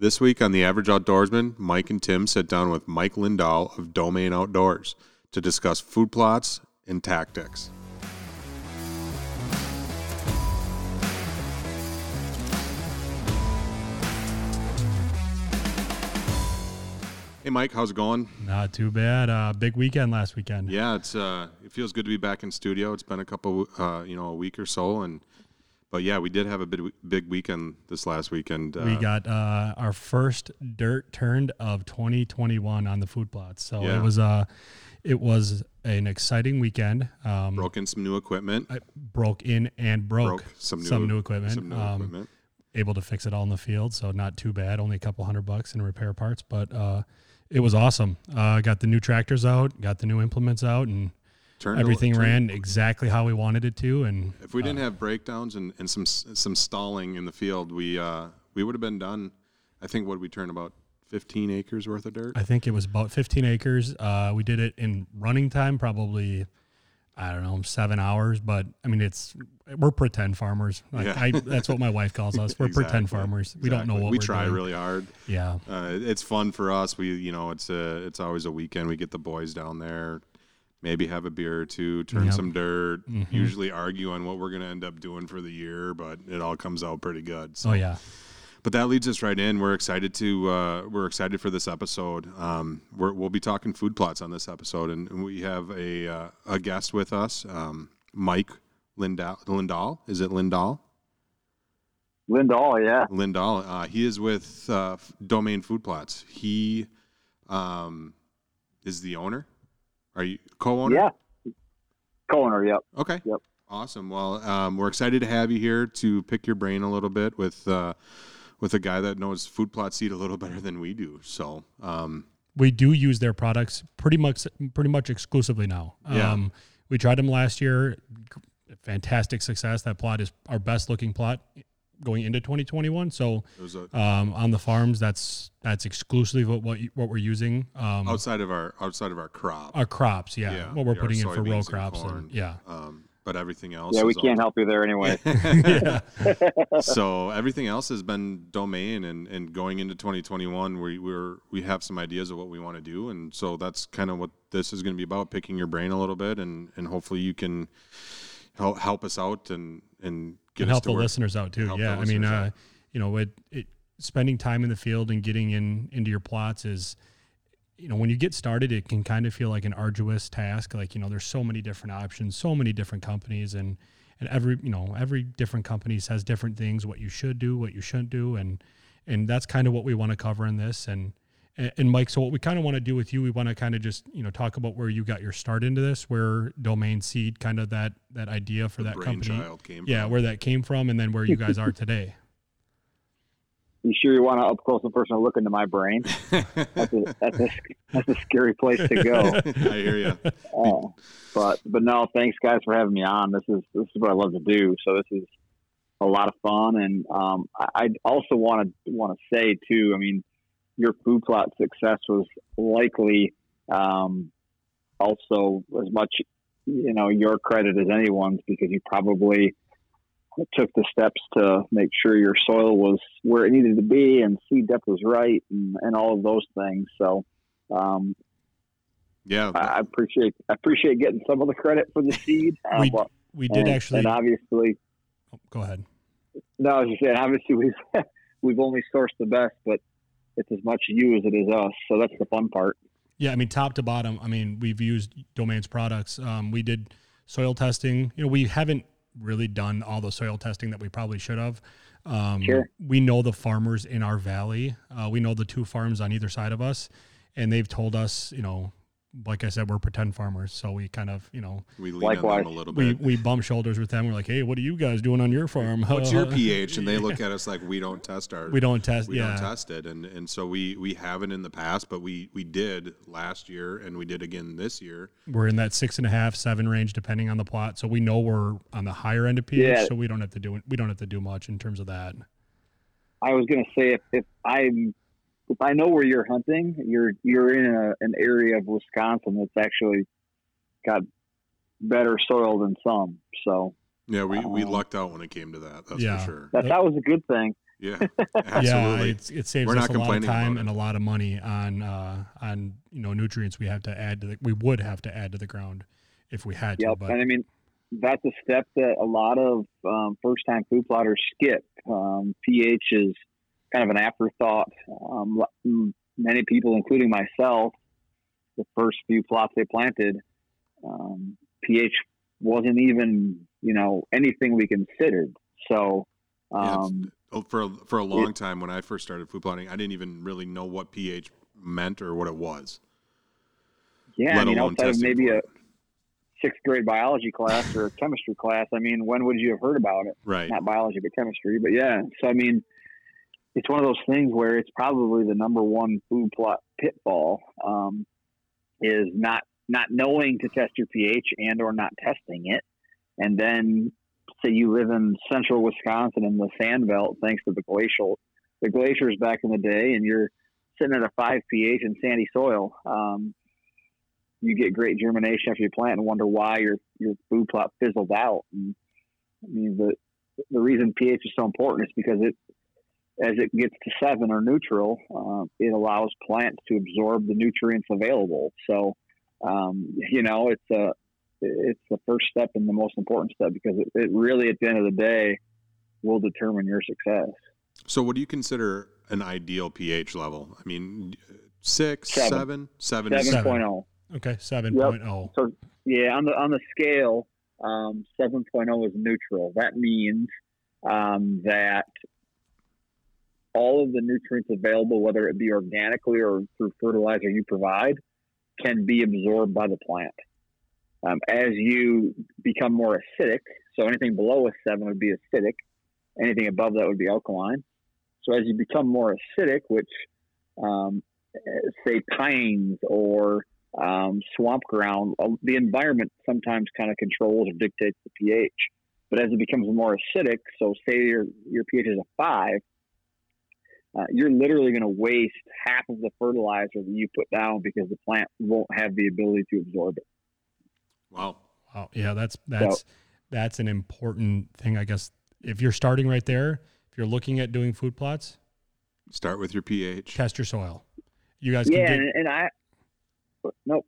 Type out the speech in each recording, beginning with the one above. This week on The Average Outdoorsman, Mike and Tim sit down with Mike Lindahl of Domain Outdoors to discuss food plots and tactics. Hey Mike, how's it going? Not too bad. Big weekend last weekend. Yeah, it feels good to be back in studio. It's been a couple, a week or so, but yeah, we did have a big weekend this last weekend. We got our first dirt turned of 2021 on the food plots, so yeah. It was an exciting weekend. Broke in some new equipment. Broke some new equipment. Able to fix it all in the field, so not too bad. Only a couple $100 in repair parts, but it was awesome. Got the new tractors out, got the new implements out, and everything ran exactly how we wanted it to. And if we didn't have breakdowns and some stalling in the field, we would have been done. I think what we turned about 15 acres worth of dirt. I think it was about 15 acres. We did it in running time, probably, I don't know, 7 hours, but I mean, we're pretend farmers. That's what my wife calls us. We're pretend farmers. We don't know what we're doing. We try really hard. Yeah. It's fun for us. It's always a weekend. We get the boys down there, maybe have a beer or two, turn some dirt, usually argue on what we're going to end up doing for the year, but it all comes out pretty good. So. Oh yeah. But that leads us right in. We're excited for this episode. We'll be talking food plots on this episode, and we have a guest with us, Mike Lindahl. Is it Lindahl? Lindahl, yeah. Lindahl. He is with Domain Food Plots. He is the owner. Are you co-owner? Yeah, co-owner. Yep. Okay. Yep. Awesome. Well, we're excited to have you here to pick your brain a little bit with a guy that knows food plot seed a little better than we do. So we do use their products pretty much exclusively now. Yeah. We tried them last year. Fantastic success. That plot is our best looking plot going into 2021. So on the farms, that's exclusively what we're using. Outside of our crop. Our crops, yeah. What we're putting in for row crops. And but everything else. Yeah, we can't help you there anyway. So everything else has been Domain, and going into 2021, we have some ideas of what we want to do, and so that's kind of what this is going to be about: picking your brain a little bit, and hopefully you can help us out and get and us help to the work. Listeners out too. Help I mean, spending time in the field and getting into your plots is. You know, when you get started, it can kind of feel like an arduous task. Like, you know, there's so many different options, so many different companies, and every different company says different things, what you should do, what you shouldn't do. And that's kind of what we want to cover in this. And Mike, so what we kind of want to do with you, we want to kind of just, you know, talk about where you got your start into this, where Domain Seed, kind of that idea for that company. Where that came from, and then where you guys are today. You sure you want to up close and personal look into my brain? That's a scary place to go. I hear you. But no, thanks guys for having me on. This is what I love to do. So this is a lot of fun, and I also want to say too. I mean, your food plot success was likely also as much your credit as anyone's, because you probably took the steps to make sure your soil was where it needed to be and seed depth was right and all of those things. So, I appreciate getting some of the credit for the seed. We did, actually. And obviously, go ahead. No, I was just saying, obviously we've only sourced the best, but it's as much you as it is us. So that's the fun part. Yeah. I mean, top to bottom, I mean, we've used Domain's products. We did soil testing. We haven't really done all the soil testing that we probably should have. Sure. We know the farmers in our valley. We know the two farms on either side of us, and they've told us, like I said, we're pretend farmers. So we kind of, we lean on them a little bit. We bump shoulders with them. We're like, hey, what are you guys doing on your farm? What's your pH? And they look at us like we don't test it. And so we haven't in the past, but we did last year, and we did again this year. We're in that 6.5, 7 range, depending on the plot. So we know we're on the higher end of pH. Yeah. So we don't have to do much in terms of that. I was going to say, if I know where you're hunting, you're in an area of Wisconsin that's actually got better soil than some. So yeah, we lucked out when it came to that. That's for sure. That was a good thing. Yeah, absolutely. Yeah, it saves us a lot of time and a lot of money on nutrients we have to add to we would have to add to the ground if we had to. But. And I mean, that's a step that a lot of first-time food plotters skip. pH is kind of an afterthought. Many people, including myself, the first few plots they planted, pH wasn't even anything we considered. So for a long time when I first started food plotting, I didn't even really know what pH meant or what it was. Yeah, outside of maybe a sixth grade biology class or a chemistry class, when would you have heard about it? Right. Not biology, but chemistry. But yeah, so it's one of those things where it's probably the number one food plot pitfall is not knowing to test your pH and or not testing it. And then say you live in central Wisconsin in the sand belt, thanks to the glaciers back in the day, and you're sitting at a 5 pH in sandy soil. You get great germination after you plant and wonder why your food plot fizzled out. And the reason pH is so important is because as it gets to 7 or neutral, it allows plants to absorb the nutrients available. So, it's the first step and the most important step, because it really, at the end of the day, will determine your success. So what do you consider an ideal pH level? 6, 7? 7.0. Okay, 7.0. So yeah, on the scale, 7.0 is neutral. That means that all of the nutrients available, whether it be organically or through fertilizer you provide, can be absorbed by the plant. As you become more acidic, so anything below a 7 would be acidic. Anything above that would be alkaline. So as you become more acidic, which say pines or swamp ground, the environment sometimes kind of controls or dictates the pH. But as it becomes more acidic, so say your pH is a 5, you're literally going to waste half of the fertilizer that you put down because the plant won't have the ability to absorb it. Wow. Yeah, that's an important thing, I guess. If you're starting right there, if you're looking at doing food plots, start with your pH. Test your soil. You guys can do...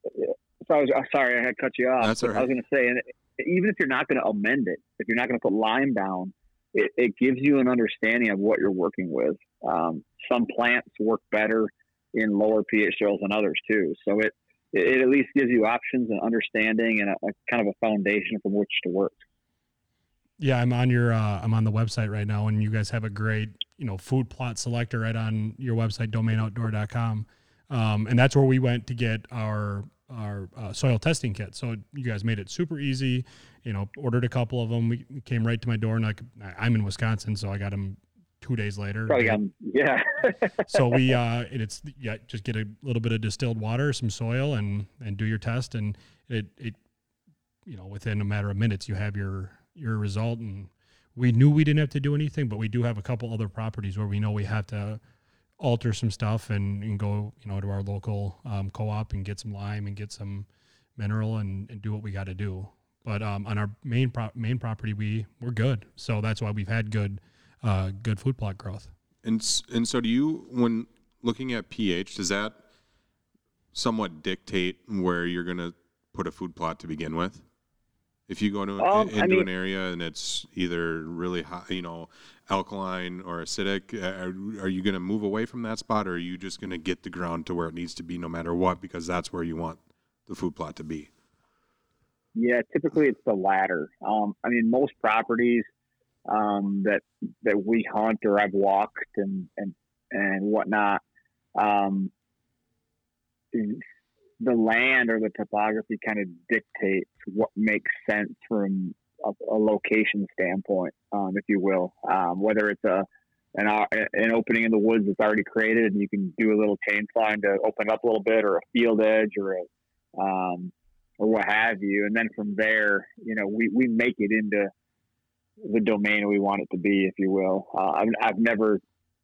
Sorry, I had cut you off. That's all right. I was going to say, and even if you're not going to amend it, if you're not going to put lime down, it gives you an understanding of what you're working with. Some plants work better in lower pH soils than others too. So it at least gives you options and understanding and a kind of a foundation from which to work. Yeah, I'm on the website right now, and you guys have a great, food plot selector right on your website, domainoutdoor.com. And that's where we went to get our soil testing kit. So you guys made it super easy, ordered a couple of them. We came right to my door, and I'm in Wisconsin, so I got them 2 days later. Probably got them, yeah. So we, just get a little bit of distilled water, some soil, and do your test. And it within a matter of minutes, you have your result. And we knew we didn't have to do anything, but we do have a couple other properties where we know we have to alter some stuff and go, to our local co-op and get some lime and get some mineral and do what we got to do. But on our main property, we're good. So that's why we've had good food plot growth. And so do you, when looking at pH, does that somewhat dictate where you're going to put a food plot to begin with? If you go into an area and it's either really high, alkaline or acidic, are you going to move away from that spot, or are you just going to get the ground to where it needs to be no matter what, because that's where you want the food plot to be? Yeah, typically it's the latter. Most properties that we hunt or I've walked and whatnot, the land or the topography kind of dictates what makes sense from a location standpoint, if you will. Whether it's an opening in the woods that's already created and you can do a little chainsaw to open it up a little bit, or a field edge, or or what have you. And then from there, we make it into the domain we want it to be, if you will. I've never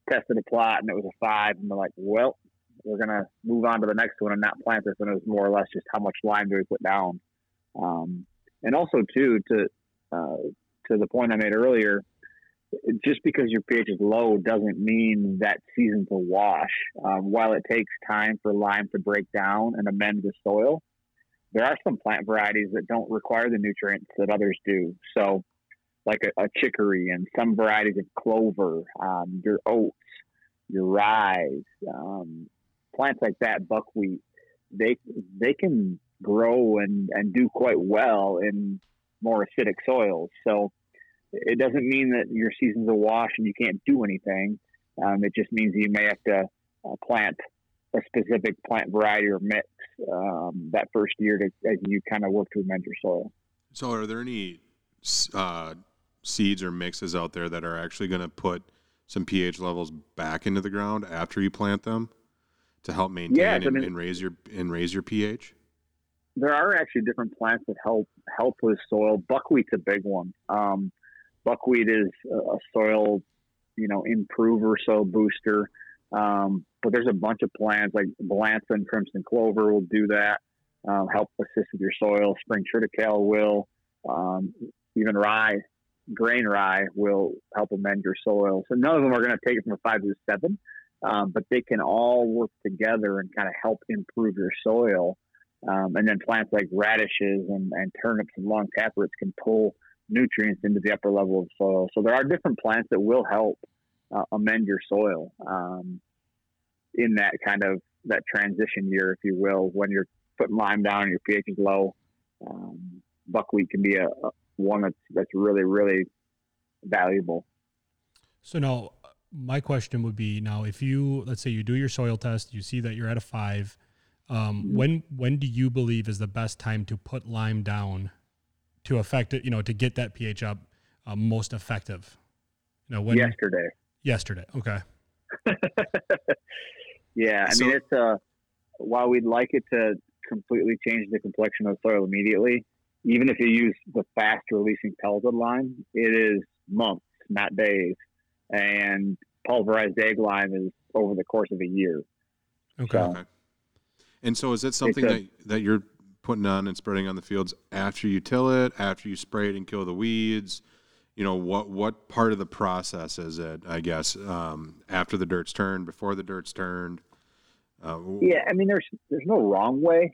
tested a plot and it was a 5 and they're like, well, we're going to move on to the next one and not plant this. And it was more or less just how much lime do we put down. And also too, to the point I made earlier, just because your pH is low doesn't mean that season's a wash. While it takes time for lime to break down and amend the soil, there are some plant varieties that don't require the nutrients that others do. So like a chicory and some varieties of clover, your oats, your rye, plants like that, buckwheat, they can grow and do quite well in more acidic soils. So it doesn't mean that your season's a wash and you can't do anything. It just means you may have to plant a specific plant variety or mix that first year as you kind of work to amend your soil. So are there any seeds or mixes out there that are actually going to put some pH levels back into the ground after you plant them to help maintain and raise your pH? There are actually different plants that help with soil. Buckwheat's a big one. Buckwheat is a soil, improver, soil booster. But there's a bunch of plants like Blanza and Crimson Clover will do that, help assist with your soil. Spring triticale will, even rye, grain rye will help amend your soil. So none of them are going to take it from a 5 to a 7, but they can all work together and kind of help improve your soil. And then plants like radishes and turnips and long taproots can pull nutrients into the upper level of soil. So there are different plants that will help amend your soil in that kind of that transition year, if you will, when you're putting lime down and your pH is low. Buckwheat can be a one that's really, really valuable. So now my question would be, now if you, let's say you do your soil test, you see that you're at a 5, when do you believe is the best time to put lime down to affect it, to get that pH up most effective? Yesterday. Okay. Yeah. It's while we'd like it to completely change the complexion of the soil immediately, even if you use the fast releasing pelleted lime, it is months, not days. And pulverized egg lime is over the course of a year. Okay. And so is it something that you're putting on and spreading on the fields after you till it, after you spray it and kill the weeds? What part of the process is it, I guess, after the dirt's turned, before the dirt's turned? There's no wrong way.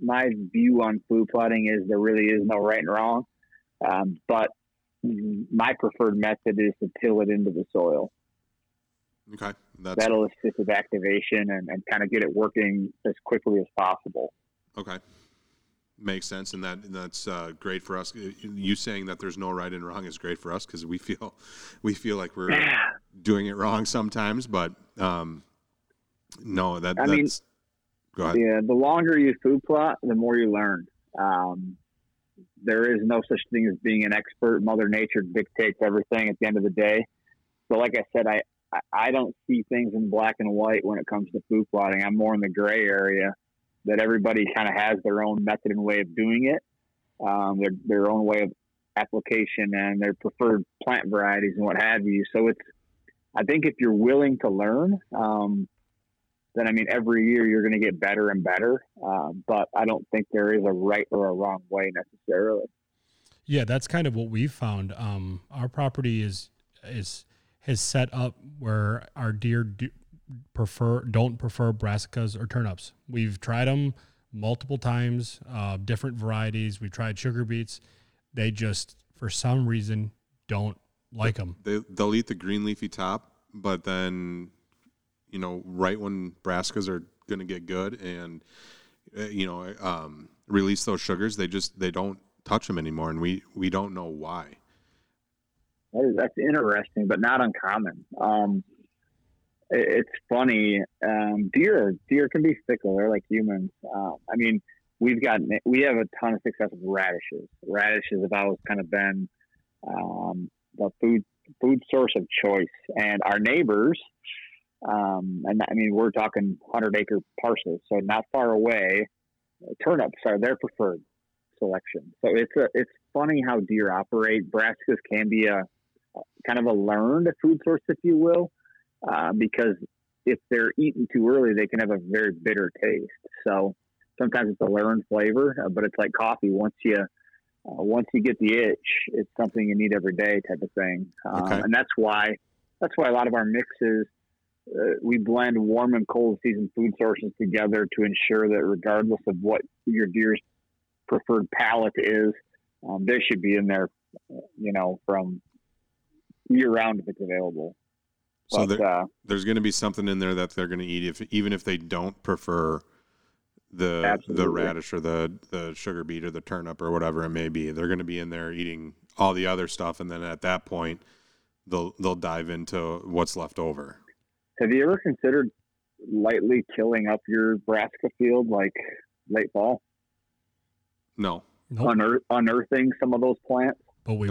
My view on food plotting is there really is no right and wrong. But my preferred method is to till it into the soil. Okay. That'll assist with activation and kind of get it working as quickly as possible. Okay. Makes sense, and that's great for us. You saying that there's no right and wrong is great for us because we feel like we're doing it wrong sometimes. But go ahead. Yeah, the longer you food plot, the more you learn. There is no such thing as being an expert. Mother Nature dictates everything at the end of the day. So, like I said, I don't see things in black and white when it comes to food plotting. I'm more in the gray area. That everybody kind of has their own method and way of doing it, their own way of application and their preferred plant varieties and what have you. So I think if you're willing to learn, then every year you're going to get better and better. But I don't think there is a right or a wrong way necessarily. Yeah, that's kind of what we've found. Our property is set up where our deer don't prefer brassicas or turnips. We've tried them multiple times, different varieties. We've tried sugar beets. They just, for some reason, don't like them. They'll eat the green leafy top, but then, right when brassicas are going to get good and, release those sugars, they don't touch them anymore. And we don't know why. That's interesting, but not uncommon. It's funny. Deer can be fickle. They're like humans. We have a ton of success with radishes. Radishes have always kind of been the food source of choice. And our neighbors, we're talking 100-acre parcels, so not far away. Turnips are their preferred selection. So it's funny how deer operate. Brassicas can be a kind of a learned food source, if you will. Because if they're eaten too early, they can have a very bitter taste. So sometimes it's a learned flavor, but it's like coffee. Once you once you get the itch, it's something you need every day type of thing. And that's why a lot of our mixes, we blend warm and cold season food sources together to ensure that regardless of what your deer's preferred palate is, they should be in there, you know, from year round if it's available. So there's going to be something in there that they're going to eat, even if they don't prefer the radish or the sugar beet or the turnip or whatever it may be. They're going to be in there eating all the other stuff, and then at that point, they'll dive into what's left over. Have you ever considered lightly tilling up your brassica field like late fall? No. Nope. Unearthing some of those plants? But we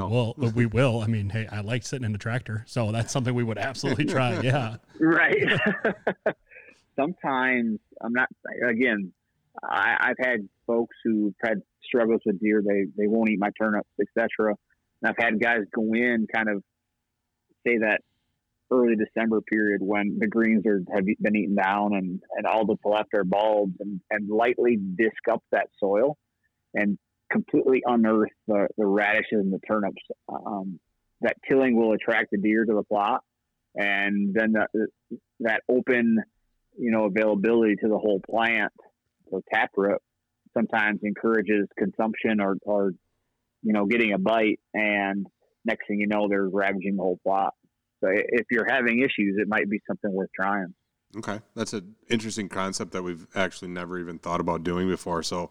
will. I mean, hey, I like sitting in the tractor, so that's something we would absolutely try. Yeah. Right. Sometimes I've had folks who've had struggles with deer. They won't eat my turnips, etc. And I've had guys go in kind of say that early December period when the greens have been eaten down and all that's left are bulbs, and lightly disc up that soil and completely unearth the radishes and the turnips. That tilling will attract the deer to the plot, and then that open, you know, availability to the whole plant or taproot sometimes encourages consumption or, you know, getting a bite, and next thing you know, they're ravaging the whole plot. So if you're having issues, it might be something worth trying. Okay. That's an interesting concept that we've actually never even thought about doing before. So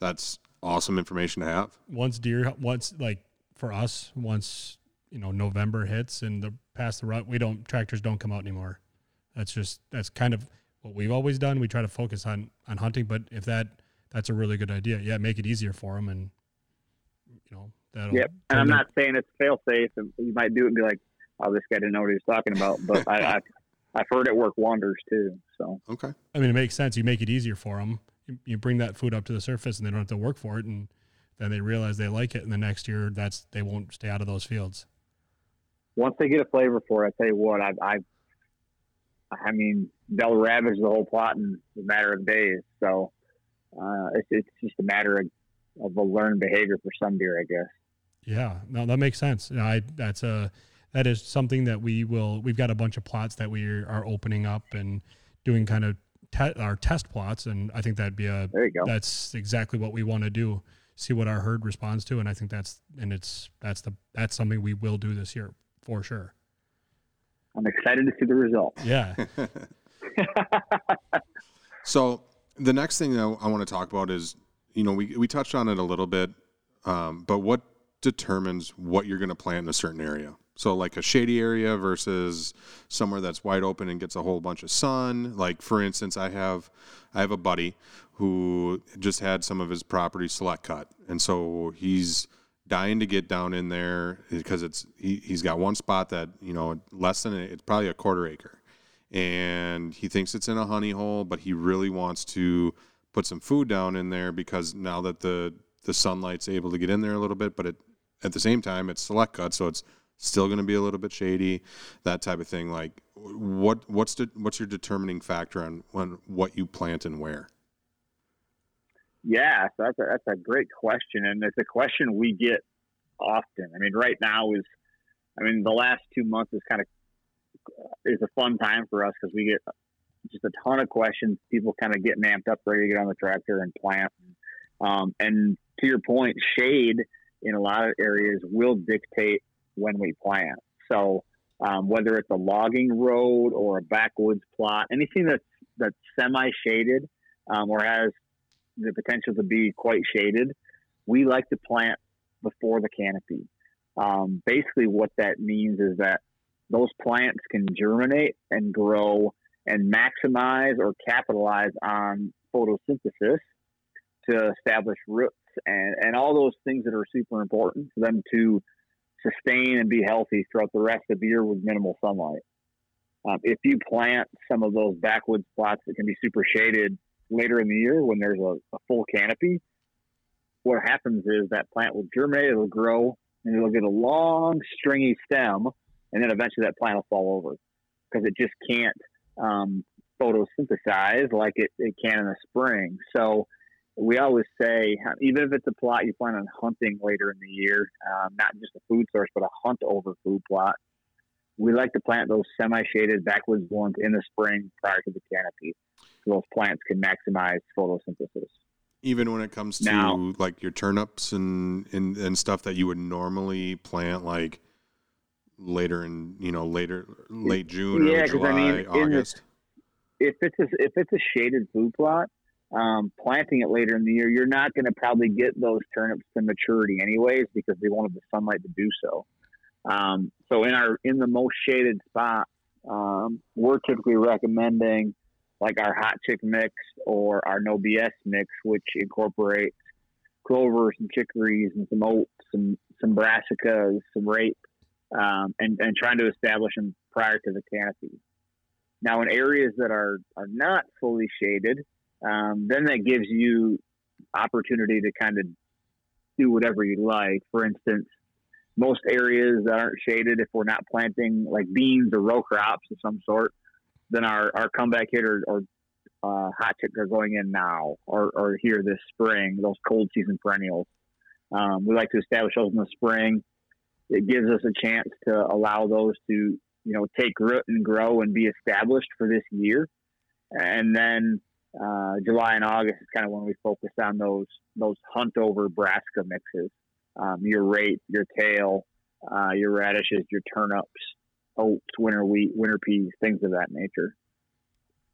that's awesome information to have. Once you know, November hits and past the rut, tractors don't come out anymore. That's kind of what we've always done. We try to focus on hunting, but if that's a really good idea, yeah, make it easier for them, and you know that'll. Yep, and I'm not saying it's fail safe, and you might do it and be like, "Oh, this guy didn't know what he was talking about," but I've heard it work wonders too. So okay, I mean it makes sense. You make it easier for them. You bring that food up to the surface, and they don't have to work for it, and then they realize they like it, and the next year they won't stay out of those fields. Once they get a flavor for it, I tell you what, I mean, they'll ravage the whole plot in a matter of days. So it's just a matter of a learned behavior for some deer, I guess. Yeah, no, that makes sense. That is something that we've got a bunch of plots that we are opening up and doing kind of our test plots. And I think that's exactly what we want to do. See what our herd responds to. And I think that's something we will do this year for sure. I'm excited to see the results. Yeah. So the next thing that I want to talk about is, you know, we touched on it a little bit, but what determines what you're going to plant in a certain area? So like a shady area versus somewhere that's wide open and gets a whole bunch of sun. Like for instance, I have a buddy who just had some of his property select cut, and so he's dying to get down in there because he's got one spot that, you know, less than it's probably a quarter acre, and he thinks it's in a honey hole, but he really wants to put some food down in there because now that the sunlight's able to get in there a little bit, but at the same time it's select cut, so it's still going to be a little bit shady, that type of thing. Like what's your determining factor on what you plant and where? Yeah, so that's a great question, and it's a question we get often. I mean, right now the last 2 months is a fun time for us because we get just a ton of questions. People kind of get amped up, ready to get on the tractor and plant. And to your point, shade in a lot of areas will dictate when we plant. So whether it's a logging road or a backwoods plot, anything that's semi-shaded or has the potential to be quite shaded, we like to plant before the canopy. Basically what that means is that those plants can germinate and grow and maximize or capitalize on photosynthesis to establish roots and all those things that are super important for them to sustain and be healthy throughout the rest of the year with minimal sunlight. If you plant some of those backwoods plots that can be super shaded later in the year when there's a full canopy, what happens is that plant will germinate, it'll grow, and it'll get a long stringy stem, and then eventually that plant will fall over because it just can't photosynthesize like it can in the spring. So we always say, even if it's a plot you plan on hunting later in the year, not just a food source, but a hunt over food plot, we like to plant those semi-shaded backwoods ones in the spring prior to the canopy, so those plants can maximize photosynthesis. Even when it comes to now, like your turnips and stuff that you would normally plant like later in, you know, late June or July, August. If it's a shaded food plot, planting it later in the year, you're not going to probably get those turnips to maturity anyways because they won't have the sunlight to do so. So in the most shaded spot, we're typically recommending like our hot chick mix or our no BS mix, which incorporates clover, some chicories, and some oats, some brassicas, some rape, and trying to establish them prior to the canopy. Now, in areas that are not fully shaded, then that gives you opportunity to kind of do whatever you like. For instance, most areas that aren't shaded, if we're not planting like beans or row crops of some sort, then our comeback hit or hot chick are going in now or here this spring, those cold season perennials. We like to establish those in the spring. It gives us a chance to allow those to, take root and grow and be established for this year. And then July and August is kind of when we focus on those hunt over brassica mixes, your rape, your kale, your radishes, your turnips, oats, winter wheat, winter peas, things of that nature.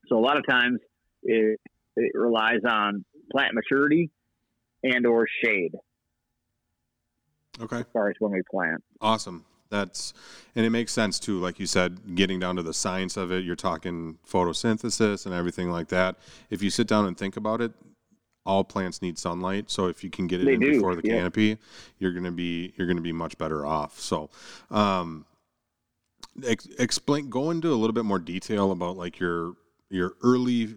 So a lot of times it relies on plant maturity and or shade. Okay. As far as when we plant. Awesome. And it makes sense too. Like you said, getting down to the science of it, you're talking photosynthesis and everything like that. If you sit down and think about it, all plants need sunlight. So if you can get it in before the canopy, you're going to be much better off. So, go into a little bit more detail about like your early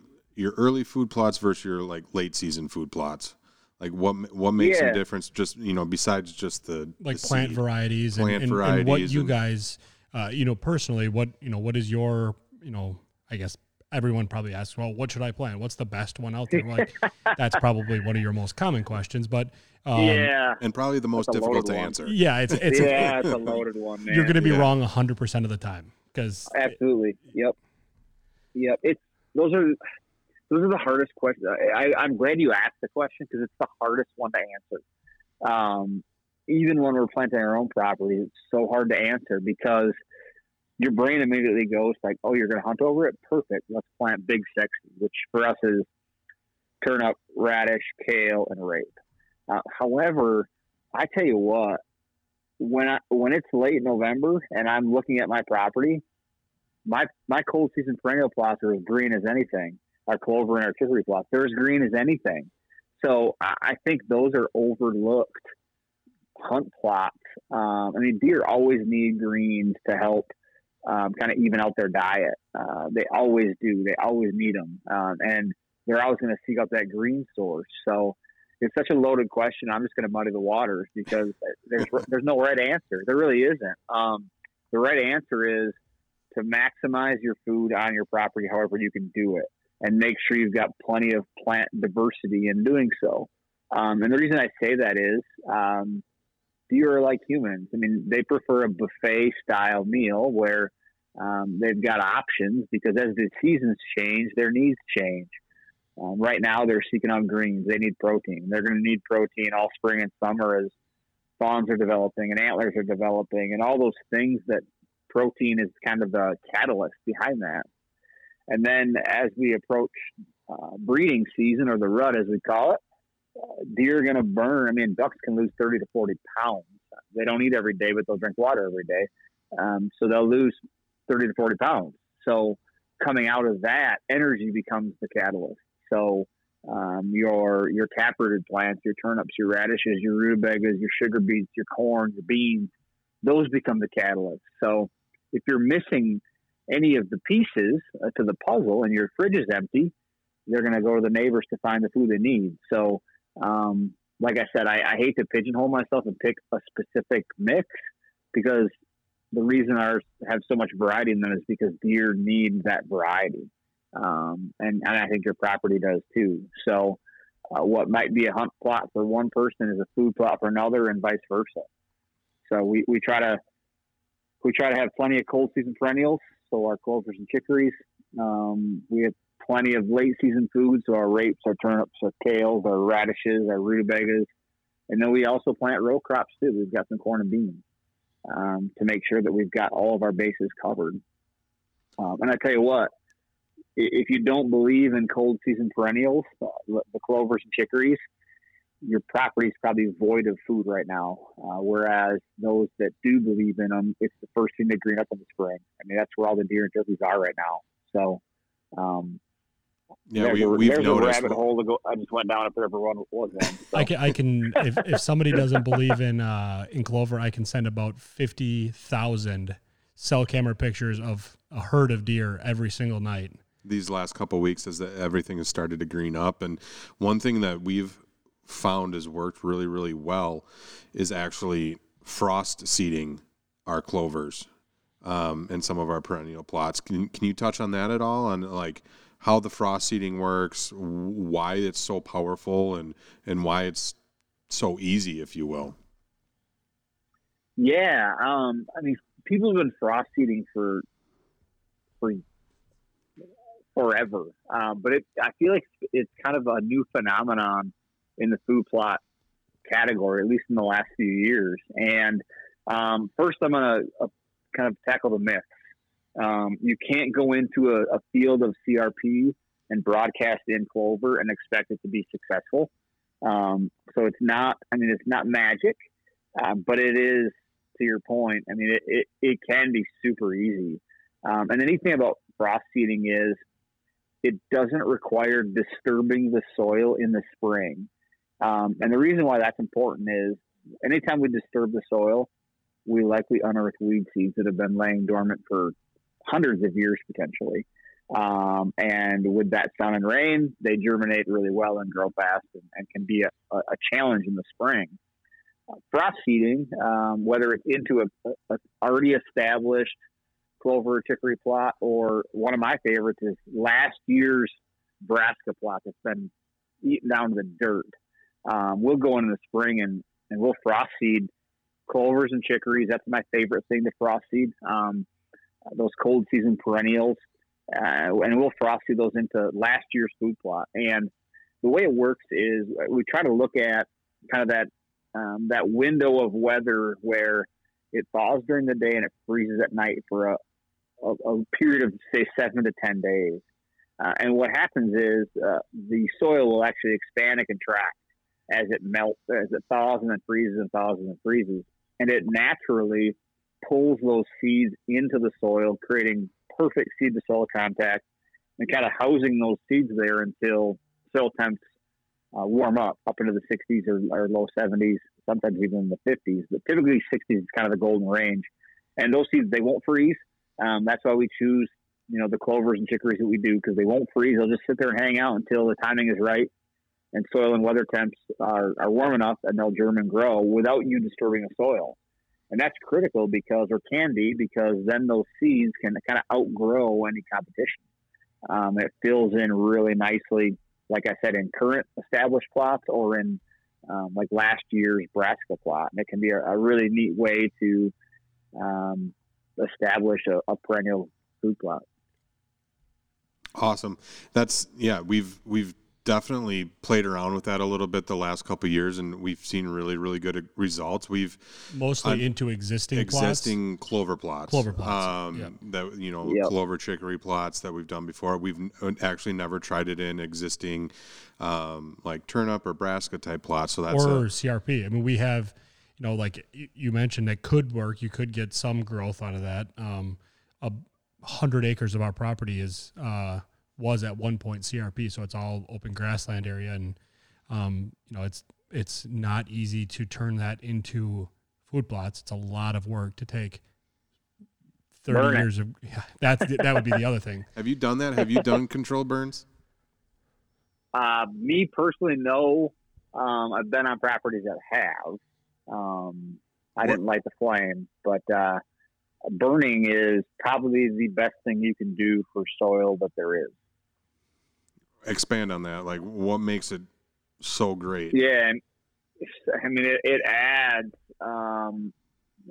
food plots versus your like late season food plots. Like what makes a difference? Just besides just the like the plant seed, varieties, and what you guys personally what is your I guess everyone probably asks, well, what should I plant? What's the best one out there? Like that's probably one of your most common questions, but and probably the most difficult to answer. Yeah, it's a loaded one, man. You're going to be wrong 100% of the time because absolutely, yep. Those are the hardest questions. I'm glad you asked the question because it's the hardest one to answer. Even when we're planting our own property, it's so hard to answer because your brain immediately goes like, oh, you're going to hunt over it? Perfect. Let's plant big section, which for us is turnip, radish, kale, and rape. However, I tell you what, when it's late November and I'm looking at my property, my cold season perennial plots are as green as anything. Our clover and our chicory plots, they're as green as anything. So I think those are overlooked hunt plots. Deer always need greens to help kind of even out their diet. They always do. They always need them. And they're always going to seek out that green source. So it's such a loaded question. I'm just going to muddy the waters because there's no right answer. There really isn't. The right answer is to maximize your food on your property however you can do it, and make sure you've got plenty of plant diversity in doing so. And the reason I say that is deer are like humans. I mean, they prefer a buffet-style meal where they've got options because as the seasons change, their needs change. Right now, they're seeking out greens. They need protein. They're going to need protein all spring and summer as fawns are developing and antlers are developing and all those things that protein is kind of the catalyst behind that. And then as we approach breeding season, or the rut as we call it, deer are going to burn. Ducks can lose 30 to 40 pounds. They don't eat every day, but they'll drink water every day. So they'll lose 30 to 40 pounds. So coming out of that, energy becomes the catalyst. So your taprooted plants, your turnips, your radishes, your rutabagas, your sugar beets, your corn, your beans, those become the catalyst. So if you're missing any of the pieces to the puzzle and your fridge is empty, they're going to go to the neighbors to find the food they need. So, like I said, I hate to pigeonhole myself and pick a specific mix because the reason ours have so much variety in them is because deer need that variety. And I think your property does too. So what might be a hunt plot for one person is a food plot for another, and vice versa. So we try to have plenty of cold season perennials, so our clovers and chicories. We have plenty of late season foods, so our rapes, our turnips, our kales, our radishes, our rutabagas, and then we also plant row crops too. We've got some corn and beans to make sure that we've got all of our bases covered. And I tell you what, if you don't believe in cold season perennials, the clovers and chicories, your property is probably void of food right now. Whereas those that do believe in them, it's the first thing they green up in the spring. I mean, that's where all the deer and turkeys are right now. So, yeah, we've noticed. Rabbit hole to go. I just went down and put everyone with them. So. I can. If somebody doesn't believe in clover, I can send about 50,000 cell camera pictures of a herd of deer every single night. These last couple of weeks, as everything has started to green up, and one thing that we've found has worked really, really well is actually frost seeding our clovers and some of our perennial plots. Can you touch on that at all? On like how the frost seeding works, why it's so powerful, and why it's so easy, if you will. Yeah, I mean, people have been frost seeding for forever, but I feel like it's kind of a new phenomenon in the food plot category, at least in the last few years. And first, I'm going to kind of tackle the myths. You can't go into a field of CRP and broadcast in clover and expect it to be successful. So it's not magic, but it is, to your point. I mean, it can be super easy. And the neat thing about frost seeding is it doesn't require disturbing the soil in the spring. And the reason why that's important is anytime we disturb the soil, we likely unearth weed seeds that have been laying dormant for hundreds of years potentially. And with that sun and rain, they germinate really well and grow fast and can be a challenge in the spring. Frost seeding, whether it's into a already established clover or chicory plot, or one of my favorites is last year's brassica plot that's been eaten down to the dirt. We'll go into the spring and we'll frost seed clovers and chicories. That's my favorite thing to frost seed. Those cold season perennials, and we'll frost seed those into last year's food plot. And the way it works is we try to look at kind of that window of weather where it thaws during the day and it freezes at night for a period of, say, 7 to 10 days. And what happens is the soil will actually expand and contract as it melts, as it thaws and then freezes and thaws and then freezes. And it naturally pulls those seeds into the soil, creating perfect seed-to-soil contact and kind of housing those seeds there until soil temps warm up into the 60s or low 70s, sometimes even in the 50s. But typically 60s is kind of the golden range. And those seeds, they won't freeze. That's why we choose, you know, the clovers and chicories that we do, because they won't freeze. They'll just sit there and hang out until the timing is right and soil and weather temps are warm enough, and they'll germ and grow without you disturbing the soil. And that's critical because then those seeds can kind of outgrow any competition. It fills in really nicely, like I said, in current established plots or in like last year's brassica plot. And it can be a really neat way to establish a perennial food plot. Awesome. We've definitely played around with that a little bit the last couple of years, and we've seen really, really good results. We've mostly into existing clover plots, yeah. That clover chicory plots that we've done before. We've actually never tried it in existing like turnip or brassica type plots. So that's or CRP. I mean, we have, like you mentioned, that could work. You could get some growth out of that. 100 acres of our property was at one point CRP, so it's all open grassland area, and it's not easy to turn that into food plots. It's a lot of work to take 30 burn years it. Of yeah, that would be the other thing. Have you done that? Have you done controlled burns? Me personally, no. I've been on properties that have. I didn't light the flame, but burning is probably the best thing you can do for soil that there is. Expand on that. Like, what makes it so great. Yeah, and I mean, it adds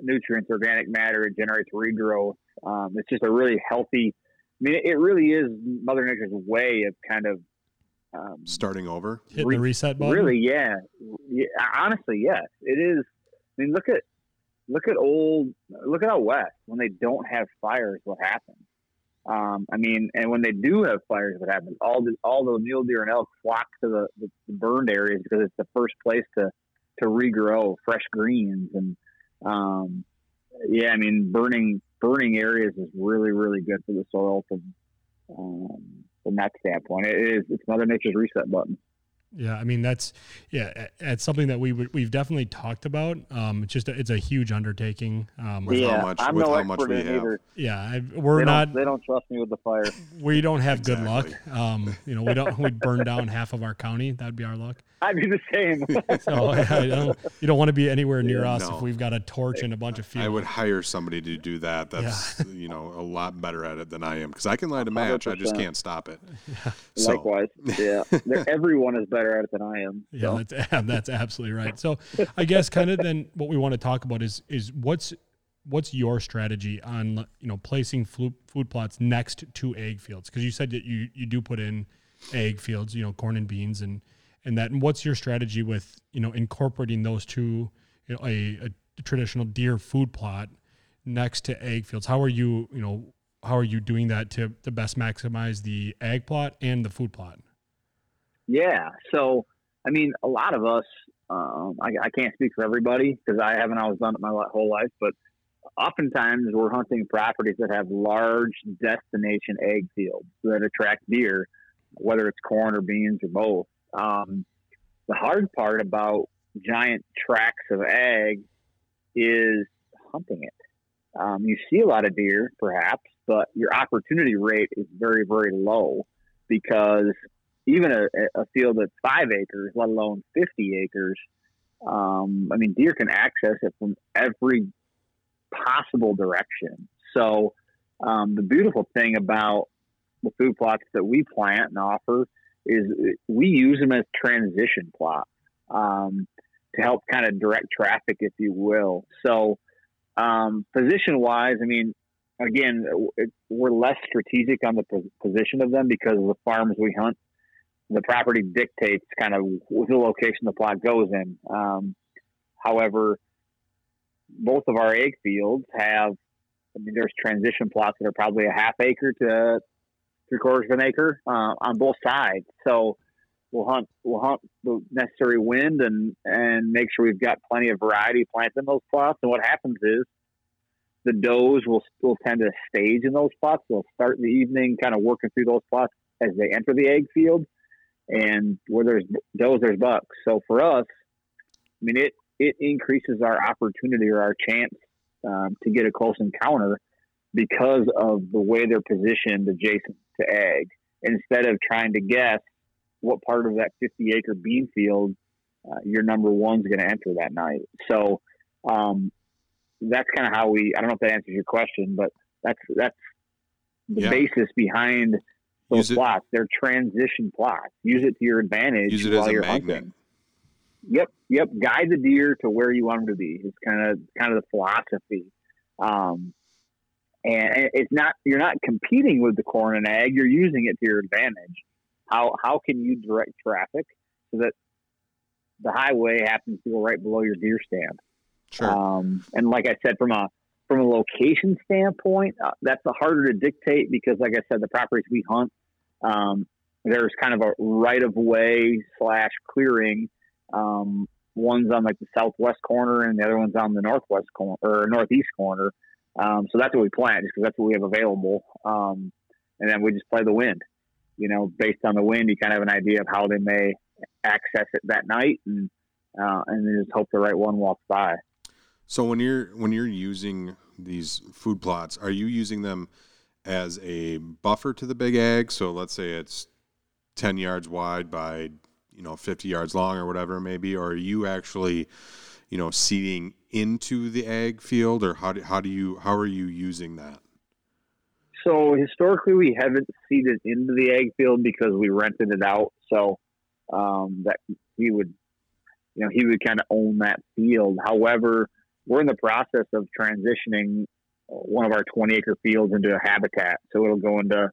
nutrients, organic matter. It generates regrowth. It's just a really healthy. I mean, it really is Mother Nature's way of kind of starting over, hitting the reset button. Really, yeah. Honestly, yes, it is. I mean, look at out west when they don't have fires, what happens? I mean, and when they do have fires, what happens? All the mule deer and elk flock to the burned areas because it's the first place to regrow fresh greens. And yeah, I mean, burning areas is really, really good for the soil from that standpoint. It's Mother Nature's reset button. Yeah, I mean, that's something that we've definitely talked about. It's a huge undertaking. How much we have. Either. Yeah, They don't trust me with the fire. We don't have good luck. We'd burn down half of our county. That'd be our luck. I'd be the same. So you don't want to be anywhere near us if we've got a torch and a bunch of fuel. I would hire somebody to do that. That's a lot better at it than I am, because I can light a match. 100%. I just can't stop it. Yeah. So. Likewise, yeah. Everyone is better at it than I am. So. Yeah, that's absolutely right. So I guess kind of then what we want to talk about is what's your strategy on placing food plots next to egg fields, because you said that you do put in egg fields, corn and beans and that. And what's your strategy with, incorporating those two, a traditional deer food plot next to egg fields? How are you doing that to best maximize the egg plot and the food plot? Yeah. So, I mean, a lot of us, I can't speak for everybody because I haven't always done it my whole life, but oftentimes we're hunting properties that have large destination egg fields that attract deer, whether it's corn or beans or both. The hard part about giant tracts of egg is hunting it. You see a lot of deer, perhaps, but your opportunity rate is very, very low, because even a field that's 5 acres, let alone 50 acres, I mean, deer can access it from every possible direction. So the beautiful thing about the food plots that we plant and offer is we use them as transition plots to help kind of direct traffic, if you will. So position-wise, I mean, again, we're less strategic on the position of them because of the farms we hunt. The property dictates kind of the location the plot goes in. However, both of our egg fields have, I mean, there's transition plots that are probably a half acre to 3/4 of an acre on both sides. So we'll hunt the necessary wind and make sure we've got plenty of variety plants in those plots. And what happens is the does will still tend to stage in those plots. They'll start in the evening kind of working through those plots as they enter the egg field. And where there's does, there's bucks. So for us, I mean, it increases our opportunity or our chance to get a close encounter because of the way they're positioned adjacent to egg, instead of trying to guess what part of that 50-acre bean field your number one's going to enter that night. So that's kind of how I don't know if that answers your question, but that's the basis behind those plots. They're transition plots. Use it to your advantage. Use it while as a you're magnet. Hunting. Yep. Guide the deer to where you want them to be. It's kind of the philosophy. And it's not, you're not competing with the corn and egg. You're using it to your advantage. How can you direct traffic so that the highway happens to go right below your deer stand? Sure. And like I said, from a location standpoint, that's harder to dictate because, like I said, the properties we hunt, there's kind of a right-of-way / clearing. One's on like the southwest corner, and the other one's on the northwest corner or northeast corner. So that's what we plant, just because that's what we have available. And then we just play the wind. Based on the wind, you kind of have an idea of how they may access it that night, and then just hope the right one walks by. So when you're using these food plots, are you using them as a buffer to the big egg? So let's say it's 10 yards wide by 50 yards long or whatever it may be, or are you actually seeding into the egg field, or how are you using that? So historically, we haven't seeded into the egg field because we rented it out. So that he would kind of own that field. However, we're in the process of transitioning one of our 20-acre fields into a habitat. So it'll go into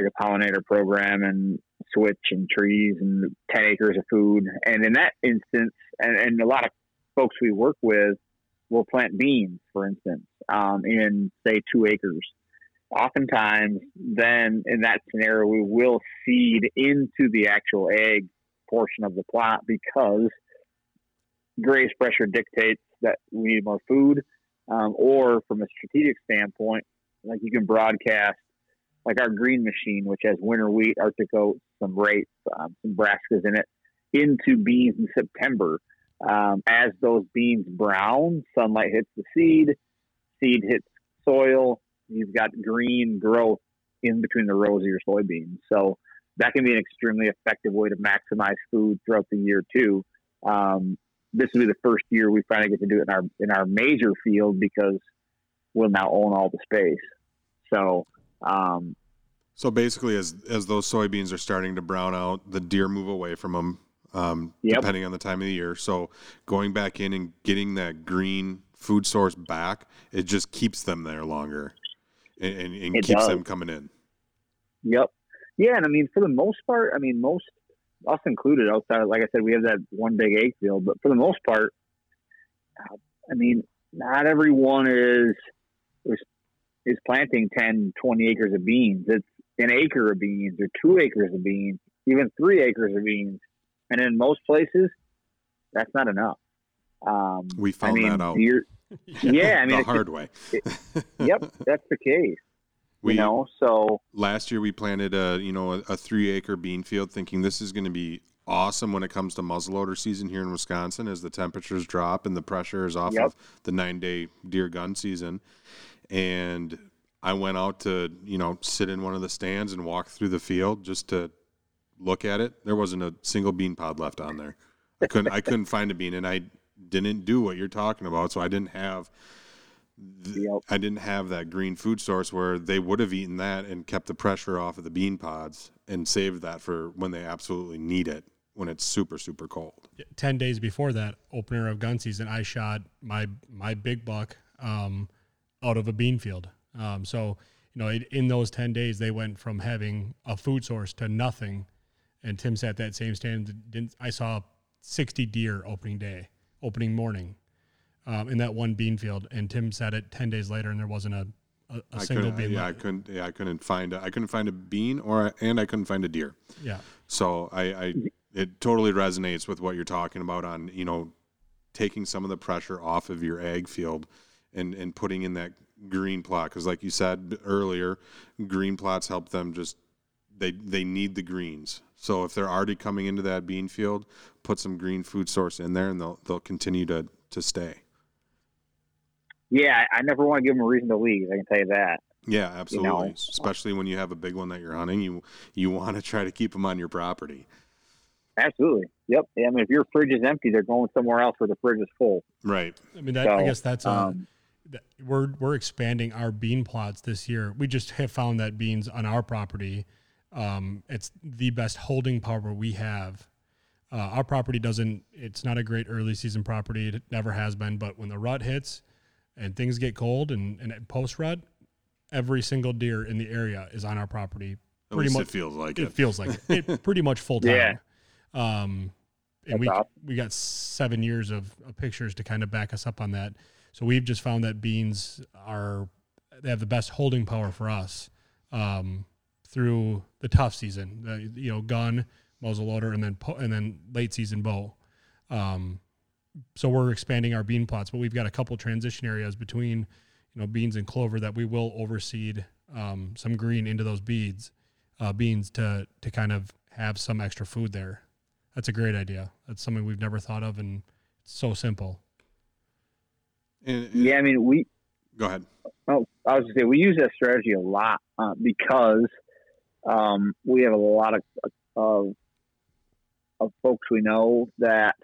like a pollinator program and switch and trees and 10 acres of food. And in that instance, and a lot of folks we work with will plant beans, for instance, in say 2 acres. Oftentimes then in that scenario, we will seed into the actual egg portion of the plot because graze pressure dictates that we need more food. Or from a strategic standpoint, like you can broadcast, like our green machine, which has winter wheat, Arctic oats, some rape, some brassicas in it, into beans in September. As those beans brown, sunlight hits the seed, seed hits soil, you've got green growth in between the rows of your soybeans. So that can be an extremely effective way to maximize food throughout the year too. This will be the first year we finally get to do it in our major field because we'll now own all the space. So basically, as those soybeans are starting to brown out, the deer move away from them, depending on the time of the year. So going back in and getting that green food source back, it just keeps them there longer and keeps them coming in. Yep. Yeah, and I mean, for the most part, most, us included, outside, like I said, we have that one big egg field, but for the most part, not everyone is planting 10, 20 acres of beans. It's an acre of beans or 2 acres of beans, even 3 acres of beans. And in most places, that's not enough. We found that out. The hard way. Yep, that's the case. So last year we planted a 3-acre bean field thinking this is going to be awesome when it comes to muzzleloader season here in Wisconsin as the temperatures drop and the pressure is off of the 9-day deer gun season. And I went out to, sit in one of the stands and walk through the field just to look at it. There wasn't a single bean pod left on there. I couldn't find a bean, and I didn't do what you're talking about. So I didn't have that green food source where they would have eaten that and kept the pressure off of the bean pods and saved that for when they absolutely need it, when it's super, super cold. 10 days before that opener of gun season, I shot my big buck out of a bean field. In those 10 days, they went from having a food source to nothing. And Tim sat that same stand. I saw 60 deer opening morning. In that one bean field, and Tim said it 10 days later, and there wasn't a single bean. I couldn't find a bean, and I couldn't find a deer. Yeah. So it totally resonates with what you're talking about on taking some of the pressure off of your ag field and putting in that green plot, because like you said earlier, green plots help them just they need the greens. So if they're already coming into that bean field, put some green food source in there, and they'll continue to stay. Yeah, I never want to give them a reason to leave. I can tell you that. Yeah, absolutely. Especially when you have a big one that you're hunting, you want to try to keep them on your property. Absolutely. Yep. If your fridge is empty, they're going somewhere else where the fridge is full. Right. I guess that's we're expanding our bean plots this year. We just have found that beans on our property, it's the best holding power we have. Our property it's not a great early season property. It never has been, but when the rut hits and things get cold and post rut, every single deer in the area is on our property. At least pretty much, it feels like it. It pretty much full time. Yeah. And we got 7 years of pictures to kind of back us up on that. So we've just found that beans have the best holding power for us, through the tough season, gun, muzzleloader, and then late season bow. So we're expanding our bean plots, but we've got a couple transition areas between, beans and clover that we will overseed some green into those beans to kind of have some extra food there. That's a great idea. That's something we've never thought of, and it's so simple. Go ahead. Oh, I was gonna say we use that strategy a lot because we have a lot of folks we know that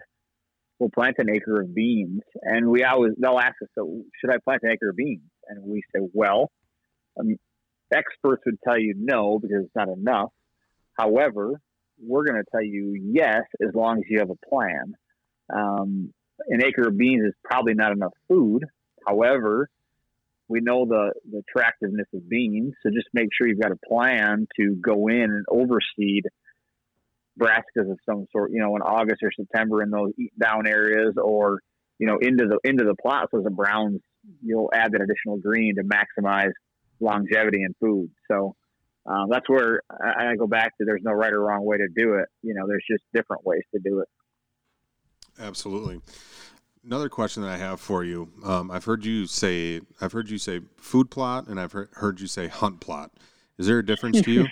will plant an acre of beans, and they'll ask us, so should I plant an acre of beans? And we say, well, experts would tell you no, because it's not enough. However, we're going to tell you yes, as long as you have a plan. An acre of beans is probably not enough food. However, we know the attractiveness of beans, so just make sure you've got a plan to go in and overseed brassicas of some sort, you know, in August or September in those eat down areas, or, you know, into the plot, so the browns, you'll add that additional green to maximize longevity and food. So that's where I go back to, there's no right or wrong way to do it. You know, there's just different ways to do it. Absolutely. Another question that I have for you, I've heard you say food plot, and I've heard you say hunt plot. Is there a difference to you?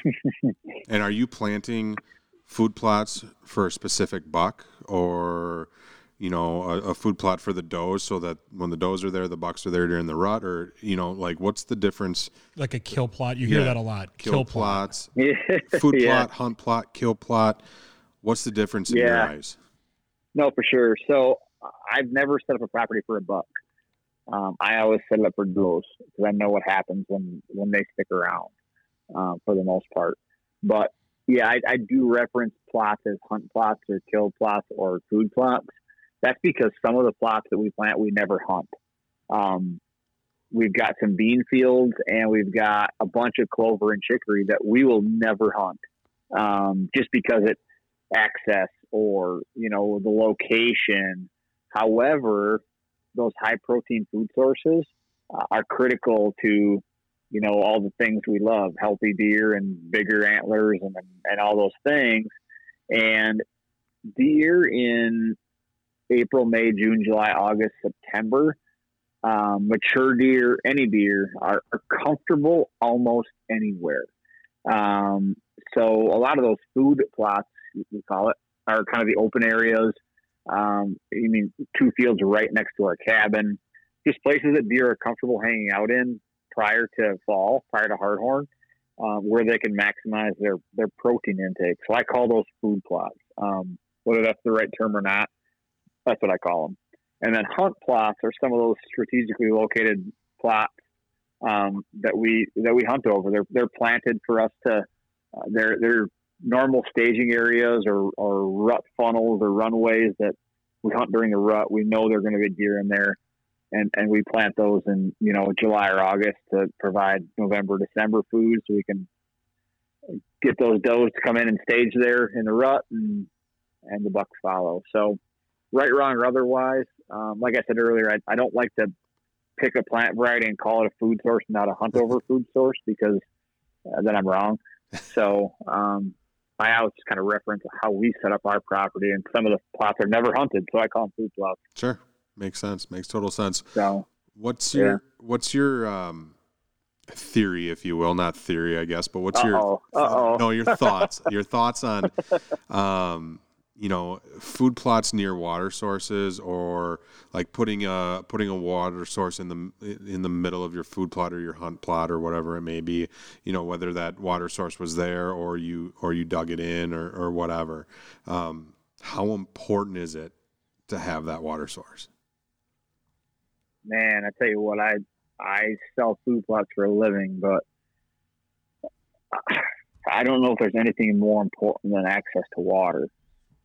And are you planting food plots for a specific buck, or, you know, a food plot for the does, so that when the does are there, the bucks are there during the rut? Or, you know, like, what's the difference? Like a kill plot. You hear that a lot. Kill plots, food plot, hunt plot, kill plot. What's the difference in your eyes? No, for sure. So I've never set up a property for a buck. I always set it up for does, because I know what happens when they stick around, for the most part. But yeah, I do reference plots as hunt plots or kill plots or food plots. That's because some of the plots that we plant, we never hunt. We've got some bean fields, and we've got a bunch of clover and chicory that we will never hunt, just because it's access or, you know, the location. However, those high protein food sources are critical to, you know, all the things we love, healthy deer and bigger antlers and all those things. And deer in April, May, June, July, August, September, mature deer, any deer are comfortable almost anywhere. So a lot of those food plots, we call it, are kind of the open areas. I mean, two fields right next to our cabin, just places that deer are comfortable hanging out in prior to fall, prior to hardhorn, where they can maximize their protein intake. So I call those food plots, whether that's the right term or not. That's what I call them. And then hunt plots are some of those strategically located plots that we hunt over. They're planted for us to they're normal staging areas or rut funnels or runways that we hunt during the rut. We know they're going to be deer in there, and we plant those in, you know, July or August to provide November, December food, so we can get those does to come in and stage there in the rut, and the bucks follow. So right, wrong, or otherwise, like I said earlier, I don't like to pick a plant variety and call it a food source, not a hunt over food source, because then I'm wrong. So I always just kind of reference how we set up our property, and some of the plots are never hunted, so I call them food plots. Sure, makes sense, makes total sense. So, what's your theory, if you will, not theory, I guess, but what's your thoughts on you know, food plots near water sources, or like putting a water source in the middle of your food plot or your hunt plot or whatever it may be, you know, whether that water source was there or you dug it in or whatever. How important is it to have that water source? Man, I tell you what, I sell food plots for a living, but I don't know if there's anything more important than access to water.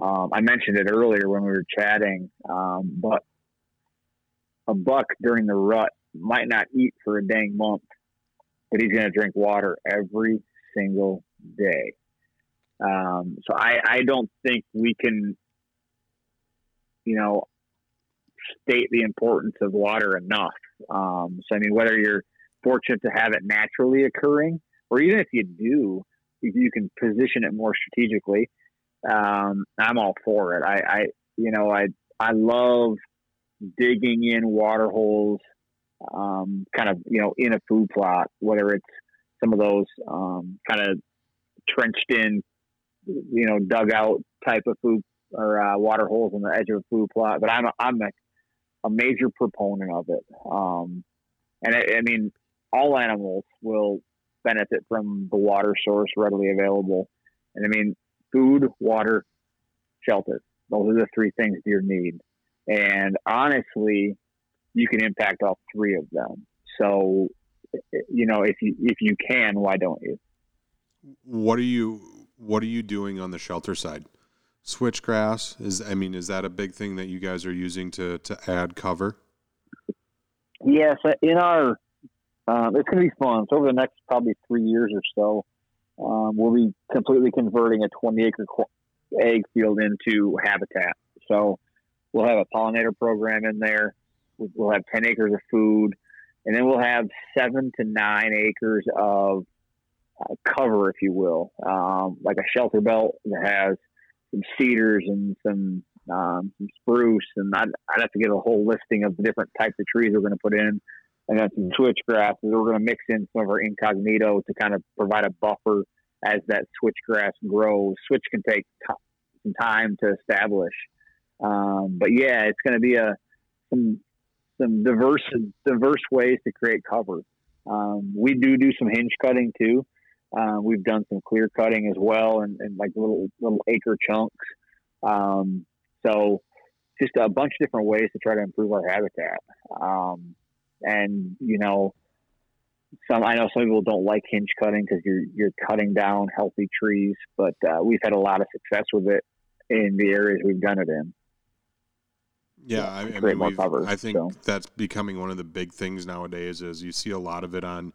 I mentioned it earlier when we were chatting, but a buck during the rut might not eat for a dang month, but he's going to drink water every single day. So I don't think we can, you know, state the importance of water enough. So, I mean, whether you're fortunate to have it naturally occurring, or even if you do, you can position it more strategically. I'm all for it. I love digging in water holes, kind of, you know, in a food plot, whether it's some of those, kind of trenched in, you know, dugout type of food or, water holes on the edge of a food plot. But I'm a major proponent of it. And all animals will benefit from the water source readily available. And I mean, food, water, shelter. Those are the three things deer need. And honestly, you can impact all three of them. So, you know, if you can, why don't you? What are you what are you doing on the shelter side? Switchgrass is that a big thing that you guys are using to add cover? Yes, in our it's going to be fun. So over the next probably 3 years or so, we'll be completely converting a 20-acre egg field into habitat. So we'll have a pollinator program in there. We'll have 10 acres of food, and then we'll have 7 to 9 acres of cover, if you will, like a shelter belt that has some cedars and some spruce, and I'd have to get a whole listing of the different types of trees we're going to put in, and then some switchgrass. We're going to mix in some of our incognito to kind of provide a buffer as that switchgrass grows. Switch can take some time to establish, but yeah, it's going to be some diverse ways to create cover. We do some hinge cutting too. We've done some clear cutting as well, and like little acre chunks. So just a bunch of different ways to try to improve our habitat. And you know, I know some people don't like hinge cutting because you're cutting down healthy trees, but we've had a lot of success with it in the areas we've done it in. Yeah, I think that's becoming one of the big things nowadays. Is you see a lot of it on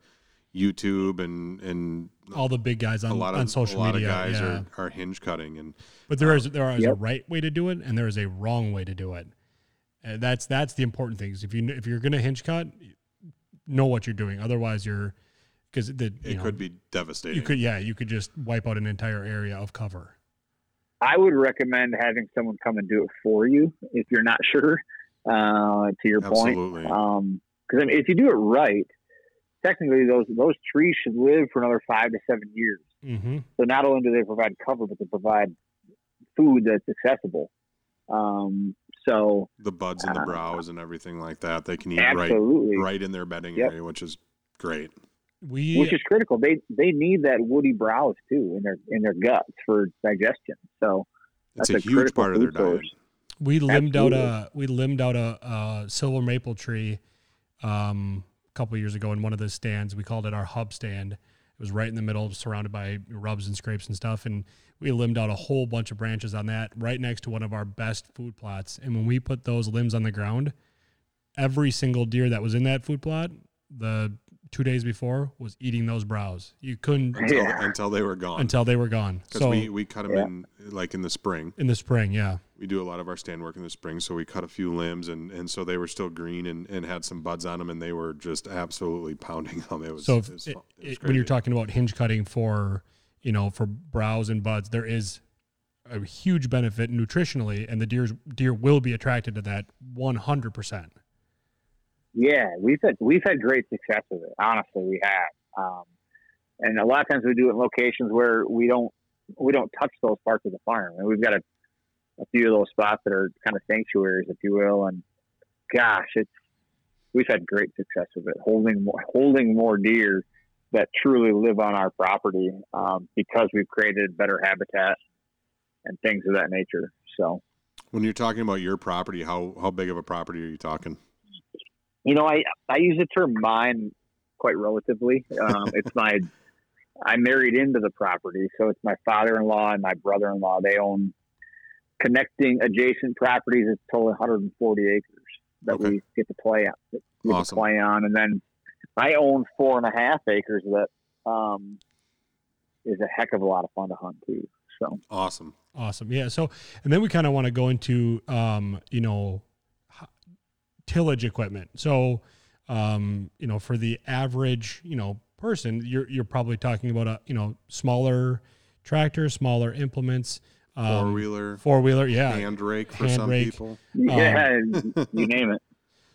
YouTube and all the big guys on social media. A lot of guys are hinge cutting, but there is a right way to do it, and there is a wrong way to do it. And that's the important thing. Is if you're going to hinge cut, know what you're doing. Otherwise, it could be devastating. You could just wipe out an entire area of cover. I would recommend having someone come and do it for you if you're not sure. To your Absolutely. Point, because if you do it right, technically those trees should live for another 5 to 7 years. Mm-hmm. So not only do they provide cover, but they provide food that's accessible. So the buds and the browse and everything like that, they can eat right in their bedding yep. area, which is great. Which is critical. They need that woody browse too in their guts for digestion. So that's a huge part of their diet. We limbed out a silver maple tree a couple of years ago in one of the stands. We called it our hub stand. It was right in the middle, surrounded by rubs and scrapes and stuff. And we limbed out a whole bunch of branches on that right next to one of our best food plots. And when we put those limbs on the ground, every single deer that was in that food plot, the 2 days before, was eating those browse. You couldn't until they were gone. Because so, we cut them in like in the spring. We do a lot of our stand work in the spring, so we cut a few limbs, and so they were still green and had some buds on them, and they were just absolutely pounding them. It was when you're talking about hinge cutting for browse and buds, there is a huge benefit nutritionally, and the deer will be attracted to that 100%. Yeah, we've had great success with it. Honestly, we have, and a lot of times we do it in locations where we don't touch those parts of the farm, and we've got a few of those spots that are kind of sanctuaries, if you will. And gosh, we've had great success with it, holding more deer that truly live on our property because we've created better habitat and things of that nature. So, when you're talking about your property, how big of a property are you talking? You know, I use the term mine quite relatively. I married into the property, so it's my father-in-law and my brother-in-law. They own connecting adjacent properties. It's total 140 acres that we get to play on. And then I own 4.5 acres that is a heck of a lot of fun to hunt too. So awesome, yeah. So and then we kind of want to go into tillage equipment. So, for the average, person, you're probably talking about a, smaller tractor, smaller implements, four wheeler. Yeah. Hand rake for some people. Yeah. You name it.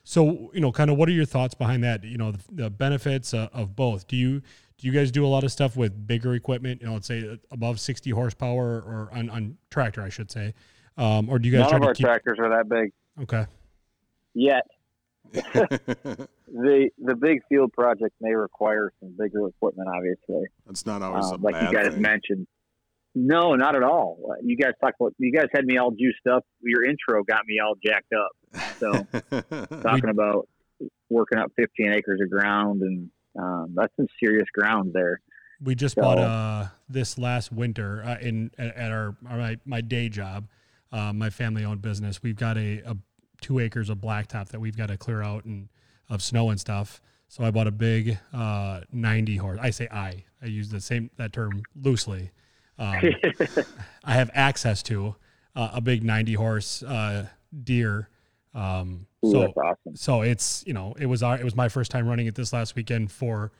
So, kind of what are your thoughts behind that? The benefits of both. Do you guys do a lot of stuff with bigger equipment? Let's say above 60 horsepower or on tractor, I should say. Or do you guys None try of to our keep... tractors are that big. Okay. Yet the big field project may require some bigger equipment. Obviously, it's not always like you guys mentioned. No, not at all. You guys had me all juiced up. Your intro got me all jacked up. So talking about working up 15 acres of ground, and that's some serious ground there. We just bought this last winter at my day job, my family-owned business. We've got a 2 acres of blacktop that we've got to clear out and of snow and stuff. So I bought a big 90 horse. I say I use that term loosely. I have access to a big 90 horse Deere. Ooh, so that's awesome. So it's, you know, it was my first time running it this last weekend for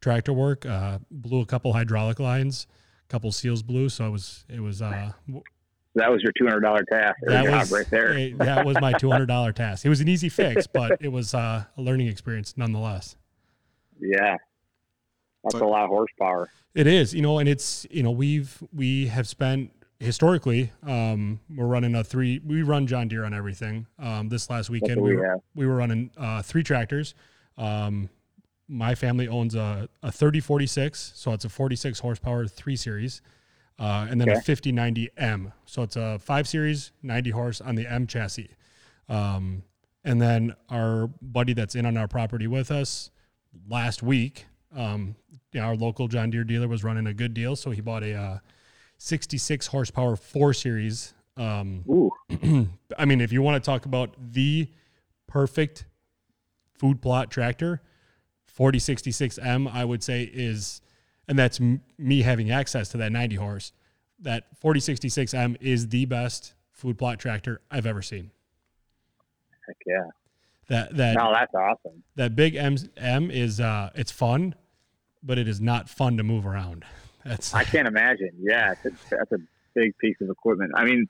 tractor work. Blew a couple hydraulic lines, a couple seals blew. So that was your $200 task. That was my $200 task. It was an easy fix, but it was a learning experience nonetheless. Yeah. That's a lot of horsepower. It is, you know, and it's, you know, we have spent historically, we're running we run John Deere on everything. This last weekend we were running 3 tractors. My family owns a 3046, so it's a 46 horsepower 3 Series. And then a 5090 M. So it's a 5 Series, 90 horse on the M chassis. And then our buddy that's in on our property with us last week, our local John Deere dealer was running a good deal. So he bought a 66 horsepower 4 Series. Ooh. I mean, if you want to talk about the perfect food plot tractor, 4066 M, I would say is... And that's me having access to that 90 horse. That 4066 M is the best food plot tractor I've ever seen. Heck yeah! That's awesome. That big M is it's fun, but it is not fun to move around. I can't imagine. Yeah, that's a big piece of equipment. I mean,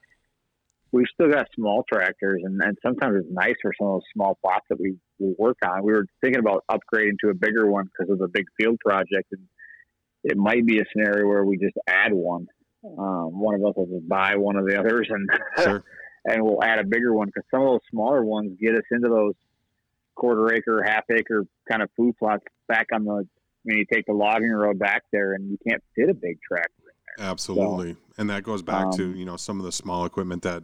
we've still got small tractors, and sometimes it's nice for some of those small plots that we work on. We were thinking about upgrading to a bigger one because of the big field project and. It might be a scenario where we just add one. One of us will just buy one of the others, and sure. And we'll add a bigger one because some of those smaller ones get us into those 1/4 acre, 1/2 acre kind of food plots back on the. I mean, you take the logging road back there, and you can't fit a big tractor in there. Absolutely, so, and that goes back to some of the small equipment that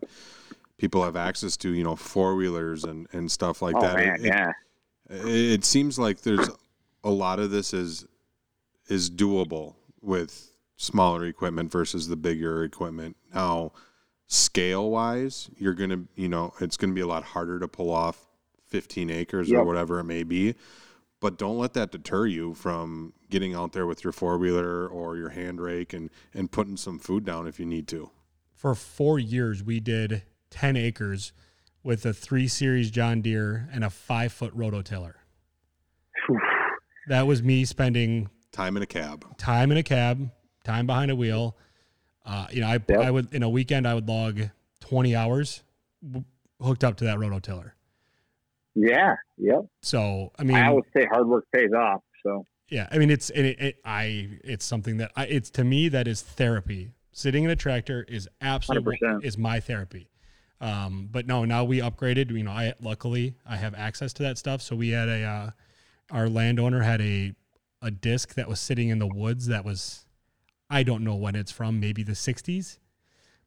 people have access to. You know, 4-wheelers and stuff like that. Man, it seems like there's a lot of this is doable with smaller equipment versus the bigger equipment. Now, scale wise, you're going to, it's going to be a lot harder to pull off 15 acres or whatever it may be, but don't let that deter you from getting out there with your 4-wheeler or your hand rake and putting some food down if you need to. For 4 years, we did 10 acres with a 3 Series John Deere and a 5-foot rototiller. That was me spending time in a cab, time behind a wheel. I would, in a weekend, I would log 20 hours hooked up to that rototiller. Yeah. Yep. So, I mean, I always say hard work pays off. So, yeah, I mean, it's something that it's to me, that is therapy. Sitting in a tractor is absolutely 100%. Is my therapy. But no, now we upgraded, I have access to that stuff. So we had our landowner had a disc that was sitting in the woods that was, I don't know when it's from, maybe the 1960s,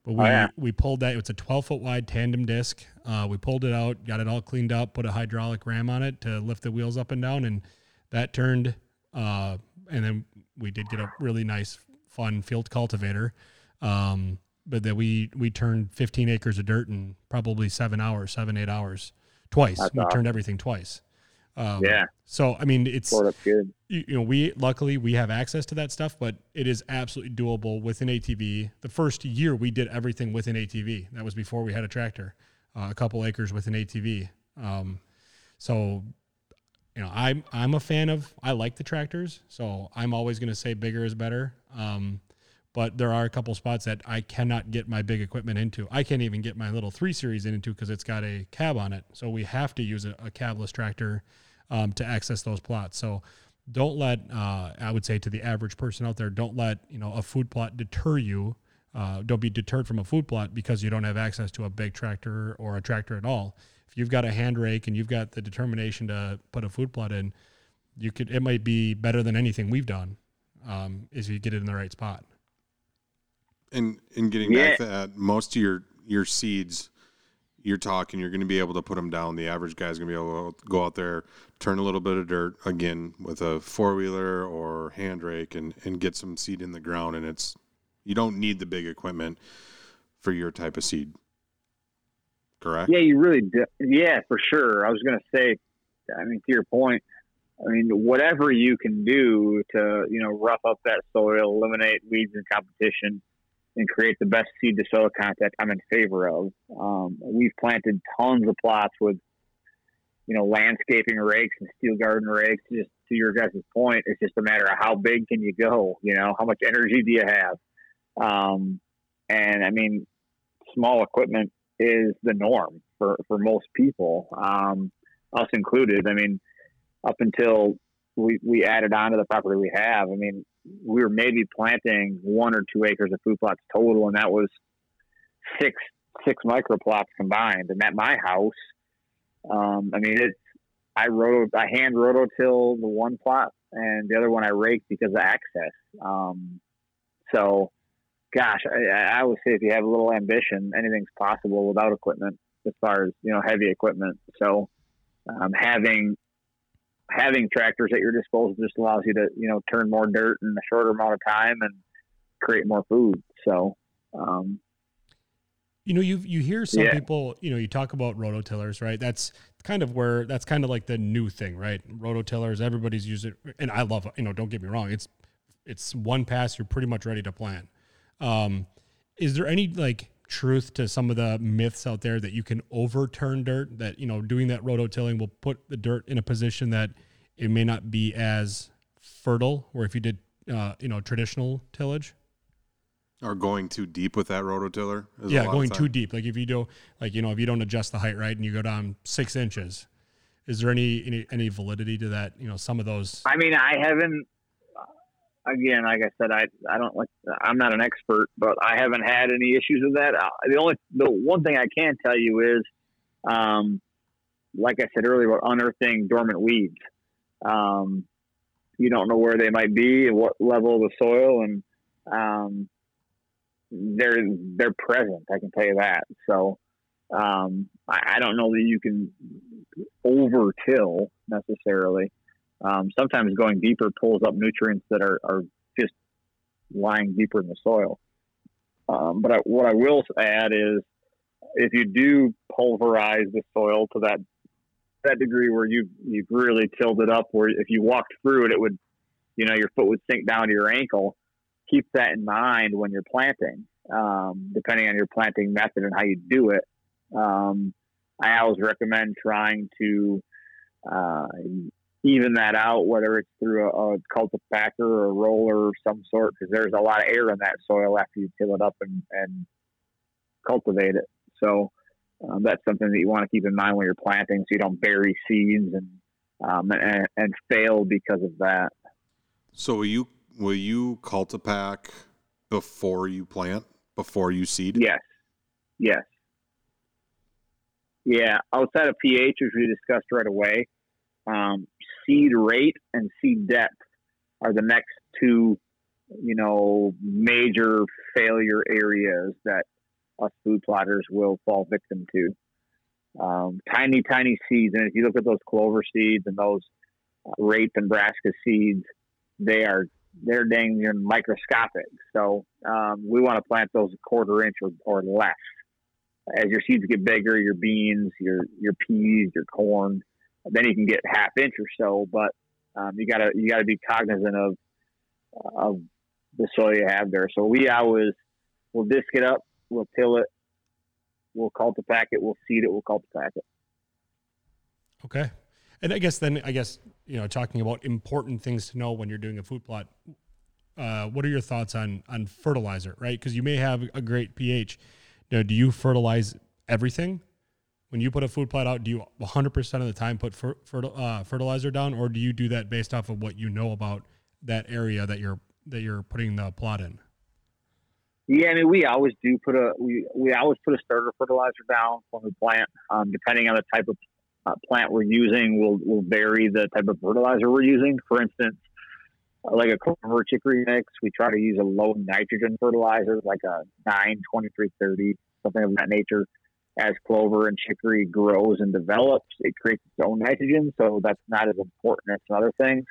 but we pulled that. It's a 12-foot wide tandem disc. We pulled it out, got it all cleaned up, put a hydraulic ram on it to lift the wheels up and down, and that turned. And then we did get a really nice, fun field cultivator, but then we turned 15 acres of dirt in probably 7 to 8 hours twice. That's awesome. Turned everything twice. So, I mean, it's, we have access to that stuff, but it is absolutely doable with an ATV. The first year we did everything with an ATV. That was before we had a tractor, a couple acres with an ATV. I'm a fan of, I like the tractors, so I'm always going to say bigger is better. But there are a couple spots that I cannot get my big equipment into. I can't even get my little 3 Series into because it's got a cab on it. So we have to use a cabless tractor to access those plots. So don't let, I would say to the average person out there, don't let, a food plot deter you. Don't be deterred from a food plot because you don't have access to a big tractor or a tractor at all. If you've got a hand rake and you've got the determination to put a food plot in, it might be better than anything we've done is you get it in the right spot. And getting back to that, most of your seeds, you're talking, you're going to be able to put them down. The average guy's going to be able to go out there, turn a little bit of dirt again with a four-wheeler or hand rake and get some seed in the ground. And it's, you don't need the big equipment for your type of seed. Correct? Yeah, you really do. Yeah, for sure. I was going to say, I mean, to your point, I mean, whatever you can do to, you know, rough up that soil, eliminate weeds and competition, and create the best seed to soil contact, I'm in favor of. We've planted tons of plots with, you know, landscaping rakes and steel garden rakes. Just to your guys' point, it's just a matter of how big can you go, you know, how much energy do you have? And I mean, small equipment is the norm for most people, us included. I mean, up until we added on to the property we have, I mean, we were maybe planting 1 or 2 acres of food plots total, and that was six micro plots combined. And at my house, I mean, I hand rototilled the one plot, and the other one I raked because of access. So, gosh, I always say if you have a little ambition, anything's possible without equipment, as far as, you know, heavy equipment. So, having tractors at your disposal just allows you to, you know, turn more dirt in a shorter amount of time and create more food. So, you know, you hear some people, you know, you talk about rototillers, right? That's kind of like the new thing, right? Rototillers, everybody's using, and I love, you know, don't get me wrong. It's one pass. You're pretty much ready to plant. Is there any like truth to some of the myths out there that you can overturn dirt, that, you know, doing that rototilling will put the dirt in a position that it may not be as fertile, or if you did, you know, traditional tillage, or going too deep with that rototiller? Yeah, going too deep. Like if you do, like, you know, if you don't adjust the height right and you go down 6 inches, is there any validity to that? You know, some of those. I mean, I haven't. Again, like I said, I'm not an expert, but I haven't had any issues with that. The one thing I can tell you is, like I said earlier, about unearthing dormant weeds. You don't know where they might be and what level of the soil, and they're present. I can tell you that. So I don't know that you can over-till necessarily. Sometimes going deeper pulls up nutrients that are just lying deeper in the soil. But what I will add is, if you do pulverize the soil to that degree where you've really tilled it up, where if you walked through it, it would, you know, your foot would sink down to your ankle. Keep that in mind when you're planting, depending on your planting method and how you do it. I always recommend trying to even that out, whether it's through a cultipacker or a roller or some sort, because there's a lot of air in that soil after you till it up and cultivate it. So that's something that you want to keep in mind when you're planting, so you don't bury seeds and fail because of that. So will you cultipack before you plant, before you seed? Yes. Yeah, outside of pH, which we discussed right away, seed rate and seed depth are the next two, you know, major failure areas that us food plotters will fall victim to. Tiny seeds, and if you look at those clover seeds and those rape and brassica seeds, they're dang near microscopic. So we want to plant those a 1/4 inch or less. As your seeds get bigger, your beans, your peas, your corn, then you can get 1/2 inch or so, but you gotta be cognizant of the soil you have there. So we always will disc it up, we'll till it, we'll cultipack it, we'll seed it, we'll cultipack it. Okay, and I guess you know, talking about important things to know when you're doing a food plot, what are your thoughts on fertilizer? Right, because you may have a great pH. Now, do you fertilize everything? When you put a food plot out, do you 100% of the time put fertilizer down, or do you do that based off of what you know about that area that you're putting the plot in? Yeah, I mean, we always do put a starter fertilizer down when we plant. Depending on the type of plant we're using, we'll vary the type of fertilizer we're using. For instance, like a clover chicory mix, we try to use a low nitrogen fertilizer, like a 9, 23, 30, something of that nature. as clover and chicory grows and develops, it creates its own nitrogen, so that's not as important as other things.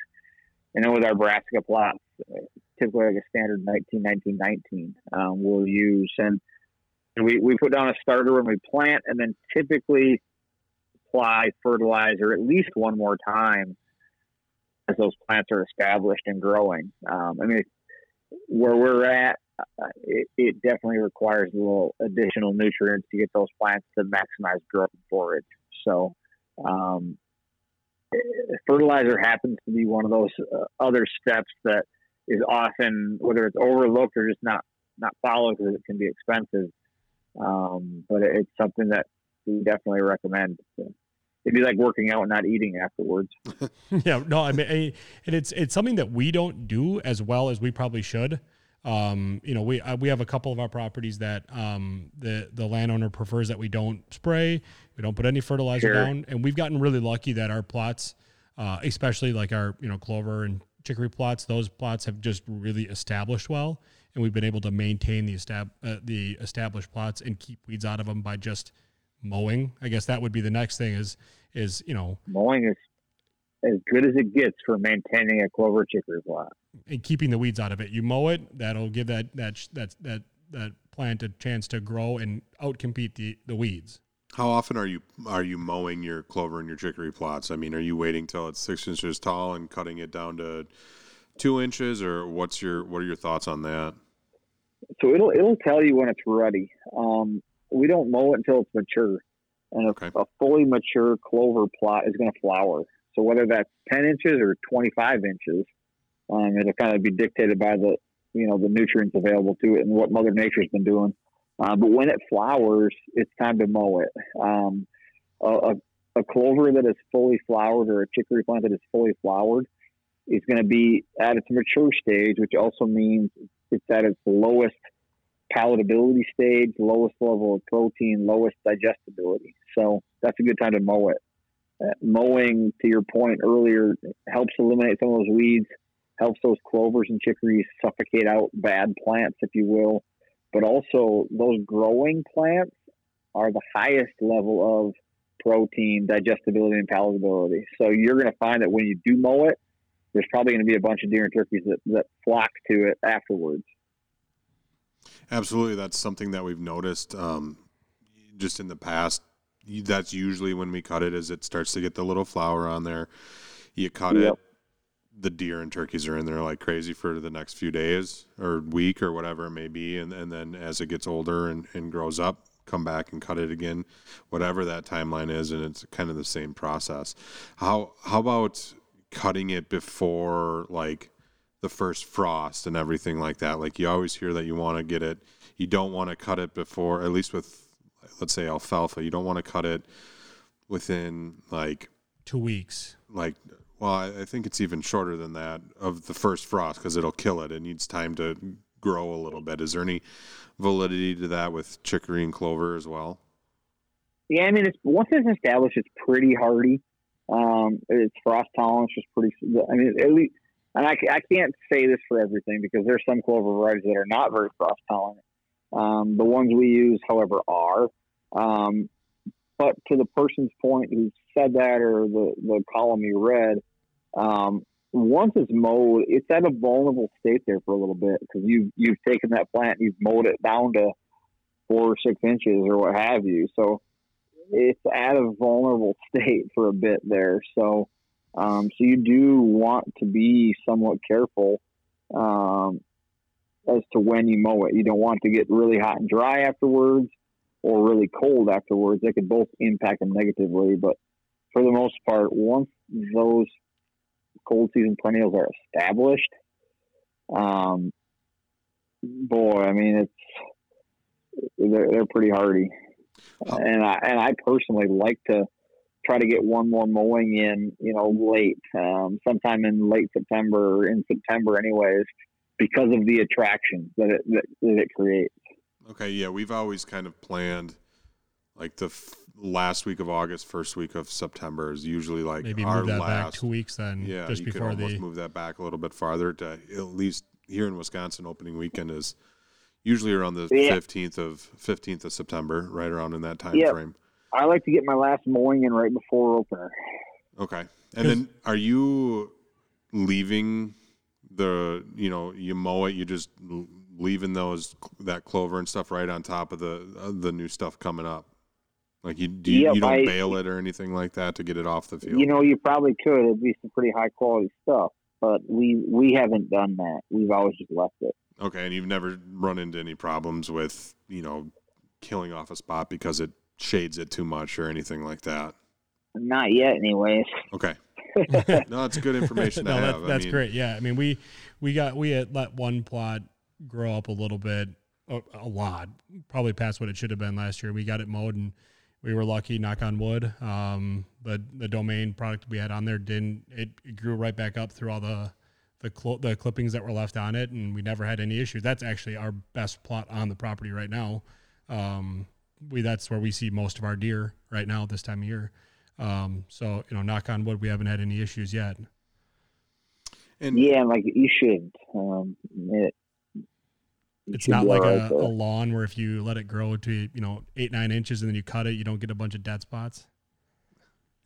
And then with our brassica plots, typically like a standard 19-19-19, we'll use, and we put down a starter when we plant, and then typically apply fertilizer at least one more time as those plants are established and growing. I mean, where we're at, it definitely requires a little additional nutrients to get those plants to maximize growth and forage. So fertilizer happens to be one of those other steps that is often, whether it's overlooked or just not followed because it can be expensive. But it's something that we definitely recommend. It'd be like working out and not eating afterwards. Yeah, no, I mean, and it's something that we don't do as well as we probably should. You know, we have a couple of our properties that the landowner prefers that we don't spray, we don't put any fertilizer sure. down, and we've gotten really lucky that our plots, especially like our clover and chicory plots, those plots have just really established well, and we've been able to maintain the established plots and keep weeds out of them by just mowing. I guess that would be the next thing is mowing is as good as it gets for maintaining a clover chicory plot and keeping the weeds out of it. You mow it, that'll give that plant a chance to grow and outcompete the weeds. How often are you mowing your clover and your chicory plots? I mean, are you waiting till it's 6 inches tall and cutting it down to 2 inches, or what are your thoughts on that? So it'll tell you when it's ready. We don't mow it until it's mature, and a fully mature clover plot is going to flower. So whether that's 10 inches or 25 inches, it'll kind of be dictated by the nutrients available to it and what Mother Nature's been doing. But when it flowers, it's time to mow it. A clover that is fully flowered or a chicory plant that is fully flowered is going to be at its mature stage, which also means it's at its lowest palatability stage, lowest level of protein, lowest digestibility. So that's a good time to mow it. Mowing, to your point earlier, helps eliminate some of those weeds, helps those clovers and chicories suffocate out bad plants, if you will. But also, those growing plants are the highest level of protein, digestibility, and palatability. So you're going to find that when you do mow it, there's probably going to be a bunch of deer and turkeys that flock to it afterwards. Absolutely. That's something that we've noticed just in the past. That's usually when we cut it, as it starts to get the little flower on there. You cut yep. it, the deer and turkeys are in there like crazy for the next few days or week or whatever it may be. And then as it gets older and grows up, come back and cut it again, whatever that timeline is. And it's kind of the same process. How about cutting it before like the first frost and everything like that? Like you always hear that you want to get it. You don't want to cut it before, at least with, let's say, alfalfa, you don't want to cut it within like 2 weeks. Like, well, I think it's even shorter than that of the first frost because it'll kill it. It needs time to grow a little bit. Is there any validity to that with chicory and clover as well? Yeah, I mean, once it's established, it's pretty hardy. Its frost tolerance is pretty. I mean, at least, and I can't say this for everything because there's some clover varieties that are not very frost tolerant. The ones we use, however, are. But to the person's point who said that, or the column you read, once it's mowed, it's at a vulnerable state there for a little bit because you've taken that plant, and you've mowed it down to 4 or 6 inches or what have you. So it's at a vulnerable state for a bit there. So so you do want to be somewhat careful as to when you mow it. You don't want to get really hot and dry afterwards or really cold afterwards. They could both impact them negatively, but for the most part, once those cold season perennials are established, they're pretty hardy. And I personally like to try to get one more mowing in, late, sometime in late September or in September anyways, because of the attractions that it creates. Okay, yeah, we've always kind of planned like the last week of August, first week of September is usually like maybe our last. Maybe move that back 2 weeks then. Yeah, just you could almost move that back a little bit farther to, at least here in Wisconsin, opening weekend is usually around the 15th of September, right around in that time frame. I like to get my last mowing in right before opener. Okay. And then are you leaving the, you know, you mow it, you just leaving those, that clover and stuff right on top of the new stuff coming up? Like you don't bale it or anything like that to get it off the field? You know, you probably could. It'd be some pretty high quality stuff, but we haven't done that. We've always just left it. Okay. And you've never run into any problems with, you know, killing off a spot because it shades it too much or anything like that? Not yet anyways. Okay. No, it's good information to have. That's great. Yeah. I mean, we had let one plot grow up a little bit, a lot, probably past what it should have been last year. We got it mowed and we were lucky, knock on wood. The Domain product we had on there it grew right back up through all the clippings that were left on it, and we never had any issues. That's actually our best plot on the property right now. That's where we see most of our deer right now this time of year. So, you know, knock on wood, we haven't had any issues yet. And yeah, like you should. It's not like a lawn where if you let it grow to, you know, 8-9 inches and then you cut it, you don't get a bunch of dead spots.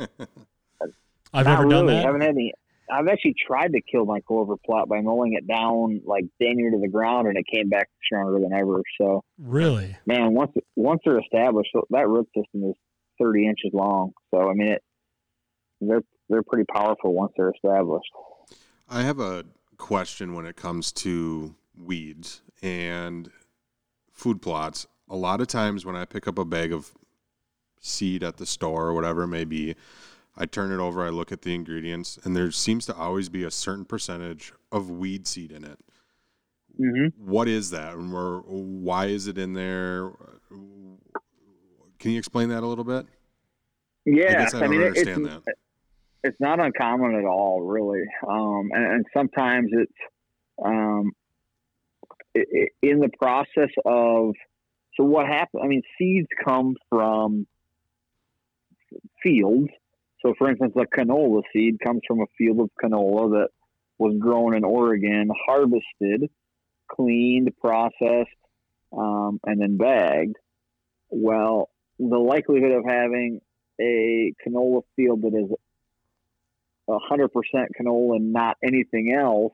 I've never done that. I haven't had any. I've actually tried to kill my clover plot by mowing it down like dang near to the ground, and it came back stronger than ever. So really, man, once they're established, that root system is 30 inches long. So I mean, they're pretty powerful once they're established. I have a question when it comes to weeds and food plots. A lot of times when I pick up a bag of seed at the store or whatever it may be, I turn it over, I look at the ingredients, and there seems to always be a certain percentage of weed seed in it. Mm-hmm. What is that? And why is it in there? Can you explain that a little bit? Yeah. I guess I don't understand that. It's not uncommon at all, really. And sometimes it's in the process of, so what happens, I mean, seeds come from fields. So, for instance, a canola seed comes from a field of canola that was grown in Oregon, harvested, cleaned, processed, and then bagged. Well, the likelihood of having a canola field that is 100% canola and not anything else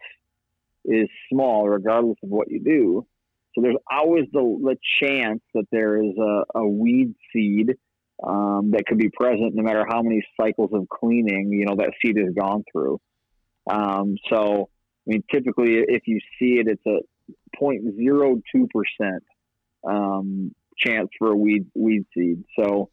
is small, regardless of what you do. So there's always the chance that there is a weed seed that could be present no matter how many cycles of cleaning, you know, that seed has gone through. So, I mean, typically if you see it, it's a 0.02% chance for a weed seed. So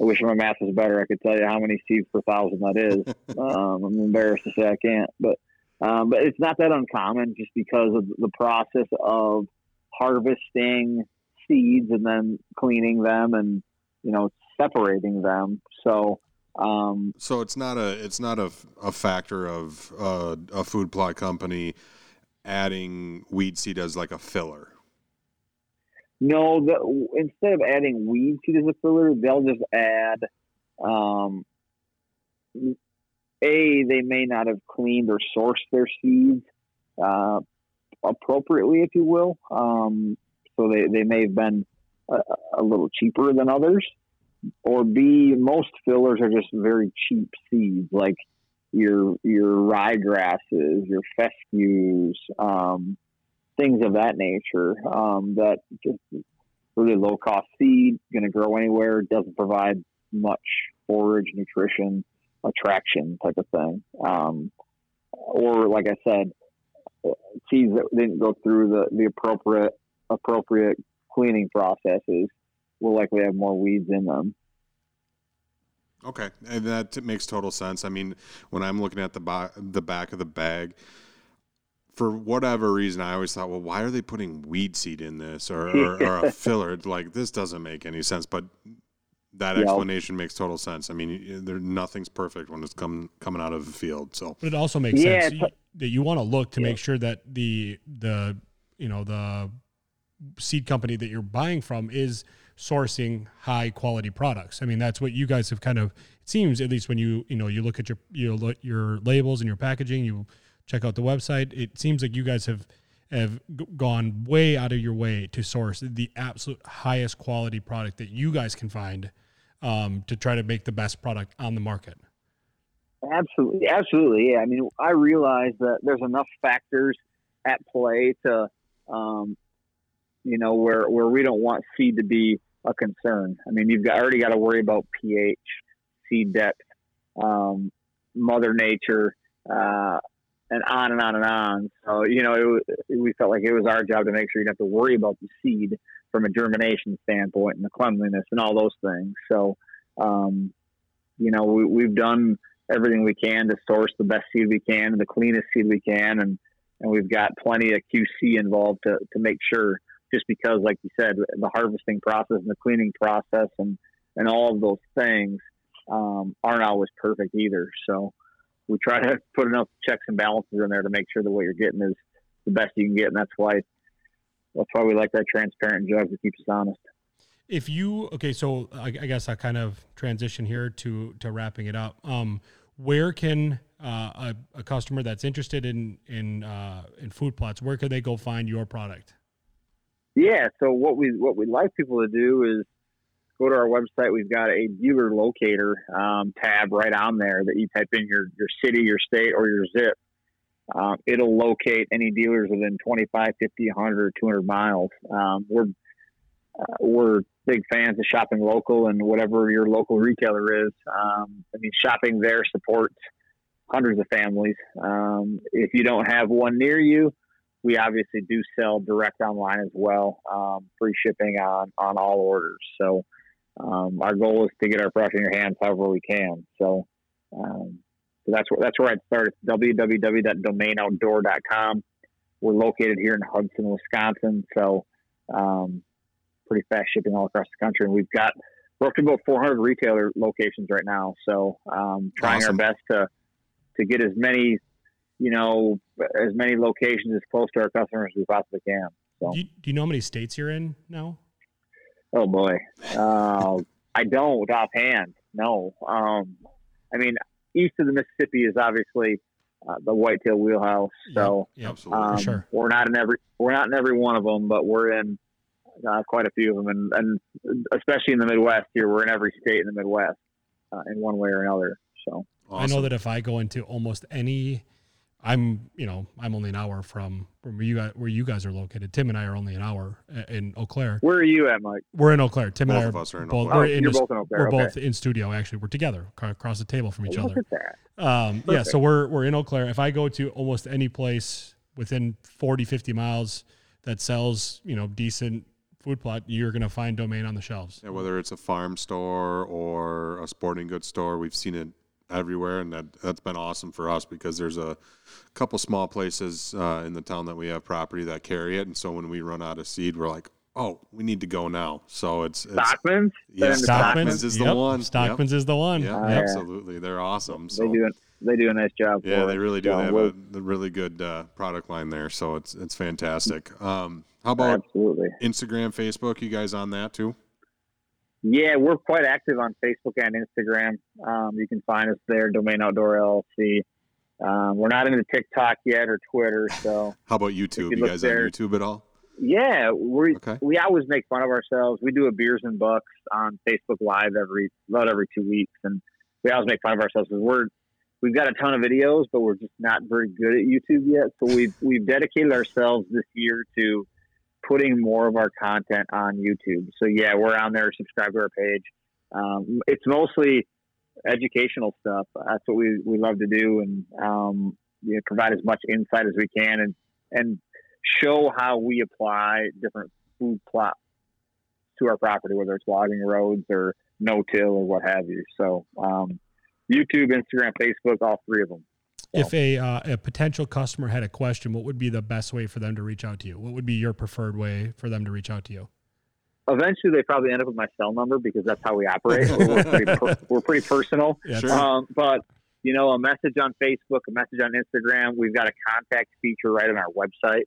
I wish my math was better. I could tell you how many seeds per thousand that is. I'm embarrassed to say I can't, but it's not that uncommon just because of the process of harvesting seeds and then cleaning them and, you know, separating them. So, so it's not a factor of a food plot company adding weed seed as like a filler. No, instead of adding weed seed as a filler, they'll just add. They may not have cleaned or sourced their seeds appropriately, if you will. So they may have been a little cheaper than others. Or B, most fillers are just very cheap seeds, like your ryegrasses, your fescues, things of that nature. That just really low cost seed, going to grow anywhere, doesn't provide much forage, nutrition, attraction type of thing. Or like I said, seeds that didn't go through the appropriate cleaning processes will likely have more weeds in them. Okay, and that makes total sense. I mean, when I'm looking at the back of the bag, for whatever reason, I always thought, well, why are they putting weed seed in this or a filler? Like, this doesn't make any sense, but that explanation makes total sense. I mean, nothing's perfect when it's coming out of the field. So, but it also makes sense that you want to look to make sure that the you know, the seed company that you're buying from is sourcing high quality products. I mean, that's what you guys have kind of, it seems, at least when you look at your labels and your packaging, you check out the website, it seems like you guys have have gone way out of your way to source the absolute highest quality product that you guys can find to try to make the best product on the market. Absolutely. Absolutely. Yeah. I mean, I realize that there's enough factors at play to, you know, where we don't want seed to be a concern. I mean, you've got, already got to worry about pH, seed depth, mother nature, and on and on and on. So, you know, we felt like it was our job to make sure you don't have to worry about the seed from a germination standpoint and the cleanliness and all those things. So, you know, we've done everything we can to source the best seed we can, the cleanest seed we can. And we've got plenty of QC involved to make sure, just because, like you said, the harvesting process and the cleaning process and all of those things aren't always perfect either. So we try to put enough checks and balances in there to make sure that what you're getting is the best you can get. And that's why we like that transparent jug to keep us honest. If you, okay, so I guess I kind of transition here to wrapping it up. Where can a customer that's interested in food plots, where could they go find your product? Yeah, so what we like people to do is go to our website. We've got a dealer locator tab right on there that you type in your city, your state, or your zip. It'll locate any dealers within 25, 50, 100, or 200 miles. We're big fans of shopping local, and whatever your local retailer is. I mean, shopping there supports hundreds of families. If you don't have one near you, we obviously do sell direct online as well, free shipping on all orders. So our goal is to get our product in your hands however we can. So, that's where I'd start. It's www.domainoutdoor.com. We're located here in Hudson, Wisconsin. So pretty fast shipping all across the country. And we've got, we're up to about 400 retailer locations right now. So trying our best to get as many, you know, as many locations as close to our customers as we possibly can. So, do you know how many states you're in now? Oh boy, I don't offhand. No, I mean, east of the Mississippi is obviously the whitetail wheelhouse. So, yep, absolutely, for sure. We're not in every one of them, but we're in quite a few of them, and especially in the Midwest here, we're in every state in the Midwest in one way or another. So, awesome. I know that if I go into almost any. I'm only an hour from where you guys are located. Tim and I are only an hour in Eau Claire. Where are you at, Mike? We're in Eau Claire. Tim both and I are, of us are in both, Eau Claire. You're both in Eau Claire. We're both in studio, actually. We're together, across the table from each other. Look at that. Yeah, so we're in Eau Claire. If I go to almost any place within 40, 50 miles that sells, you know, decent food plot, you're going to find Domain on the shelves. Yeah, whether it's a farm store or a sporting goods store, we've seen it everywhere, and that's been awesome for us, because there's a couple small places in the town that we have property that carry it, and so when we run out of seed, we're like, oh, we need to go now. So it's Stockman's. Yeah, Stockman's is the one. Stockman's is the one. Yeah, absolutely. They're awesome. So they do a nice job. Yeah, they really do. They have a really good product line there, so it's fantastic. How about Instagram, Facebook? You guys on that too? Yeah, we're quite active on Facebook and Instagram. You can find us there, Domain Outdoor LLC. We're not into TikTok yet or Twitter. So, how about YouTube? You guys on YouTube at all? Yeah, we always make fun of ourselves. We do a Beers and Bucks on Facebook Live about every 2 weeks, and we always make fun of ourselves because we've got a ton of videos, but we're just not very good at YouTube yet. So we've dedicated ourselves this year to putting more of our content on YouTube. So yeah, we're on there, subscribe to our page. It's mostly educational stuff. That's what we love to do, and you know, provide as much insight as we can and show how we apply different food plots to our property, whether it's logging roads or no-till or what have you. So YouTube, Instagram, Facebook, all three of them. If a potential customer had a question, what would be the best way for them to reach out to you? What would be your preferred way for them to reach out to you? Eventually, they probably end up with my cell number, because that's how we operate. We're pretty personal. Yeah, sure. But, you know, a message on Facebook, a message on Instagram. We've got a contact feature right on our website.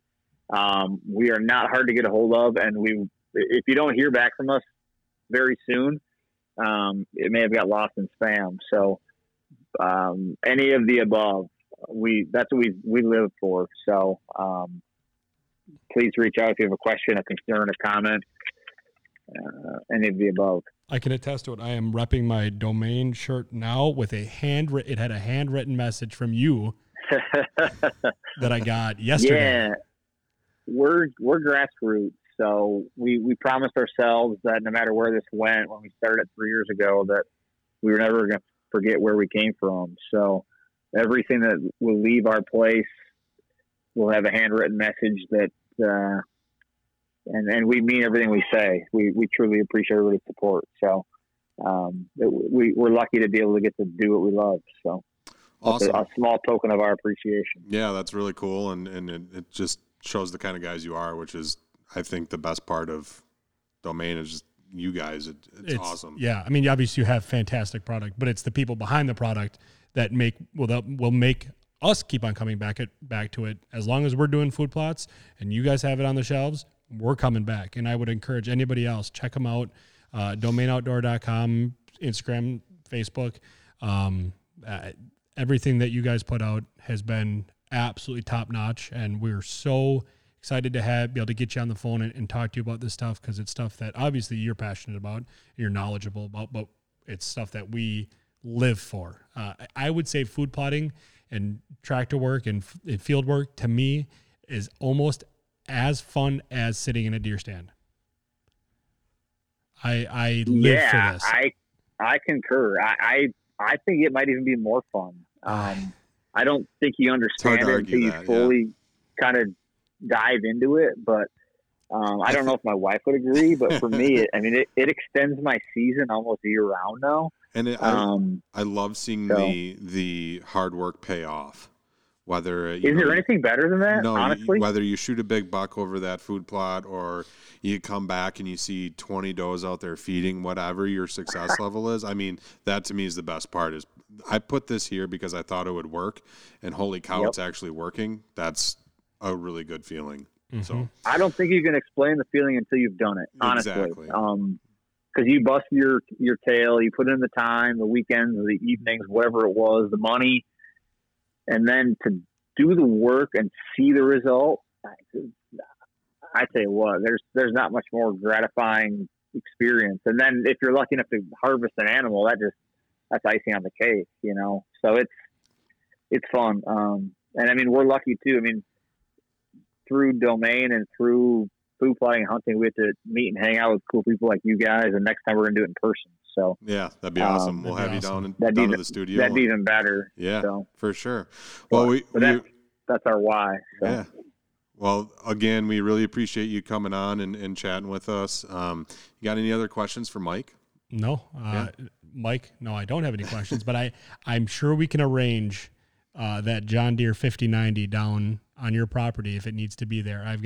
We are not hard to get a hold of, and if you don't hear back from us very soon, it may have got lost in spam. So any of the above. That's what we live for. So please reach out if you have a question, a concern, a comment, any of the above. I can attest to it. I am repping my Domain shirt now with a handwritten. It had a handwritten message from you that I got yesterday. Yeah, we're grassroots, so we promised ourselves that no matter where this went when we started 3 years ago, that we were never going to forget where we came from. So everything that will leave our place will have a handwritten message that. And we mean everything we say. We truly appreciate everybody's support. So we're lucky to be able to get to do what we love. So awesome. A small token of our appreciation. Yeah, that's really cool. And it just shows the kind of guys you are, which is, I think, the best part of Domain is just you guys. It's awesome. Yeah, I mean, obviously you have fantastic product, but it's the people behind the product that will make us keep on coming back to it. As long as we're doing food plots and you guys have it on the shelves, we're coming back. And I would encourage anybody else, check them out, domainoutdoor.com, Instagram, Facebook. Everything that you guys put out has been absolutely top-notch, and we're so excited to be able to get you on the phone and talk to you about this stuff, because it's stuff that obviously you're passionate about, you're knowledgeable about, but it's stuff that we live for. I would say food plotting and tractor work and field work, to me, is almost as fun as sitting in a deer stand. I live for this. I concur. I think it might even be more fun. I don't think you understand it until you fully kind of dive into it. But I don't know if my wife would agree. But for me, it extends my season almost year round now. And I love seeing the hard work pay off. Is there anything better than that? No, honestly, whether you shoot a big buck over that food plot or you come back and you see 20 does out there feeding, whatever your success level is. I mean, that to me is the best part. Is I put this here because I thought it would work, and holy cow, It's actually working. That's a really good feeling. Mm-hmm. So I don't think you can explain the feeling until you've done it. Honestly, exactly. Because you bust your tail, you put in the time, the weekends, the evenings, whatever it was, the money. And then to do the work and see the result, I tell you what, there's not much more gratifying experience. And then if you're lucky enough to harvest an animal, that's icing on the cake, you know? So it's fun. And I mean, we're lucky too. I mean, through Domain and through food plotting and hunting, we have to meet and hang out with cool people like you guys. And next time we're going to do it in person. So yeah, that'd be awesome. We'll have you down to the studio. That'd be even better. Yeah, so. For sure. Well, that's our why. So. Yeah. Well, again, we really appreciate you coming on and chatting with us. You got any other questions for Mike? No, Mike. No, I don't have any questions, but I'm sure we can arrange that John Deere 5090 down on your property if it needs to be there. I've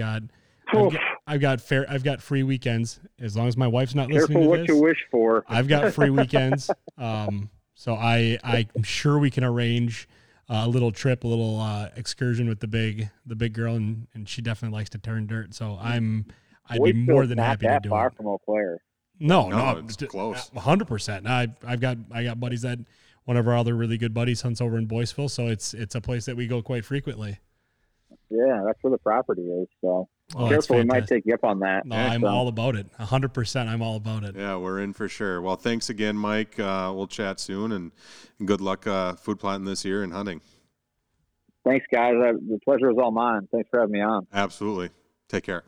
got free weekends as long as my wife's not listening to this. Careful what you wish for. I've got free weekends, so I'm sure we can arrange a little trip, a little excursion with the big girl, and she definitely likes to turn dirt. So I'd be more than happy to do it. Not that far from Eau Claire. No, it's close. 100%. I've got buddies that one of our other really good buddies hunts over in Boyceville, so it's a place that we go quite frequently. Yeah, that's where the property is. So. Oh, careful, we might take you up on that. No, I'm all about it. 100%, I'm all about it. Yeah, we're in for sure. Well, thanks again, Mike. We'll chat soon, and good luck food plotting this year and hunting. Thanks, guys. The pleasure is all mine. Thanks for having me on. Absolutely. Take care.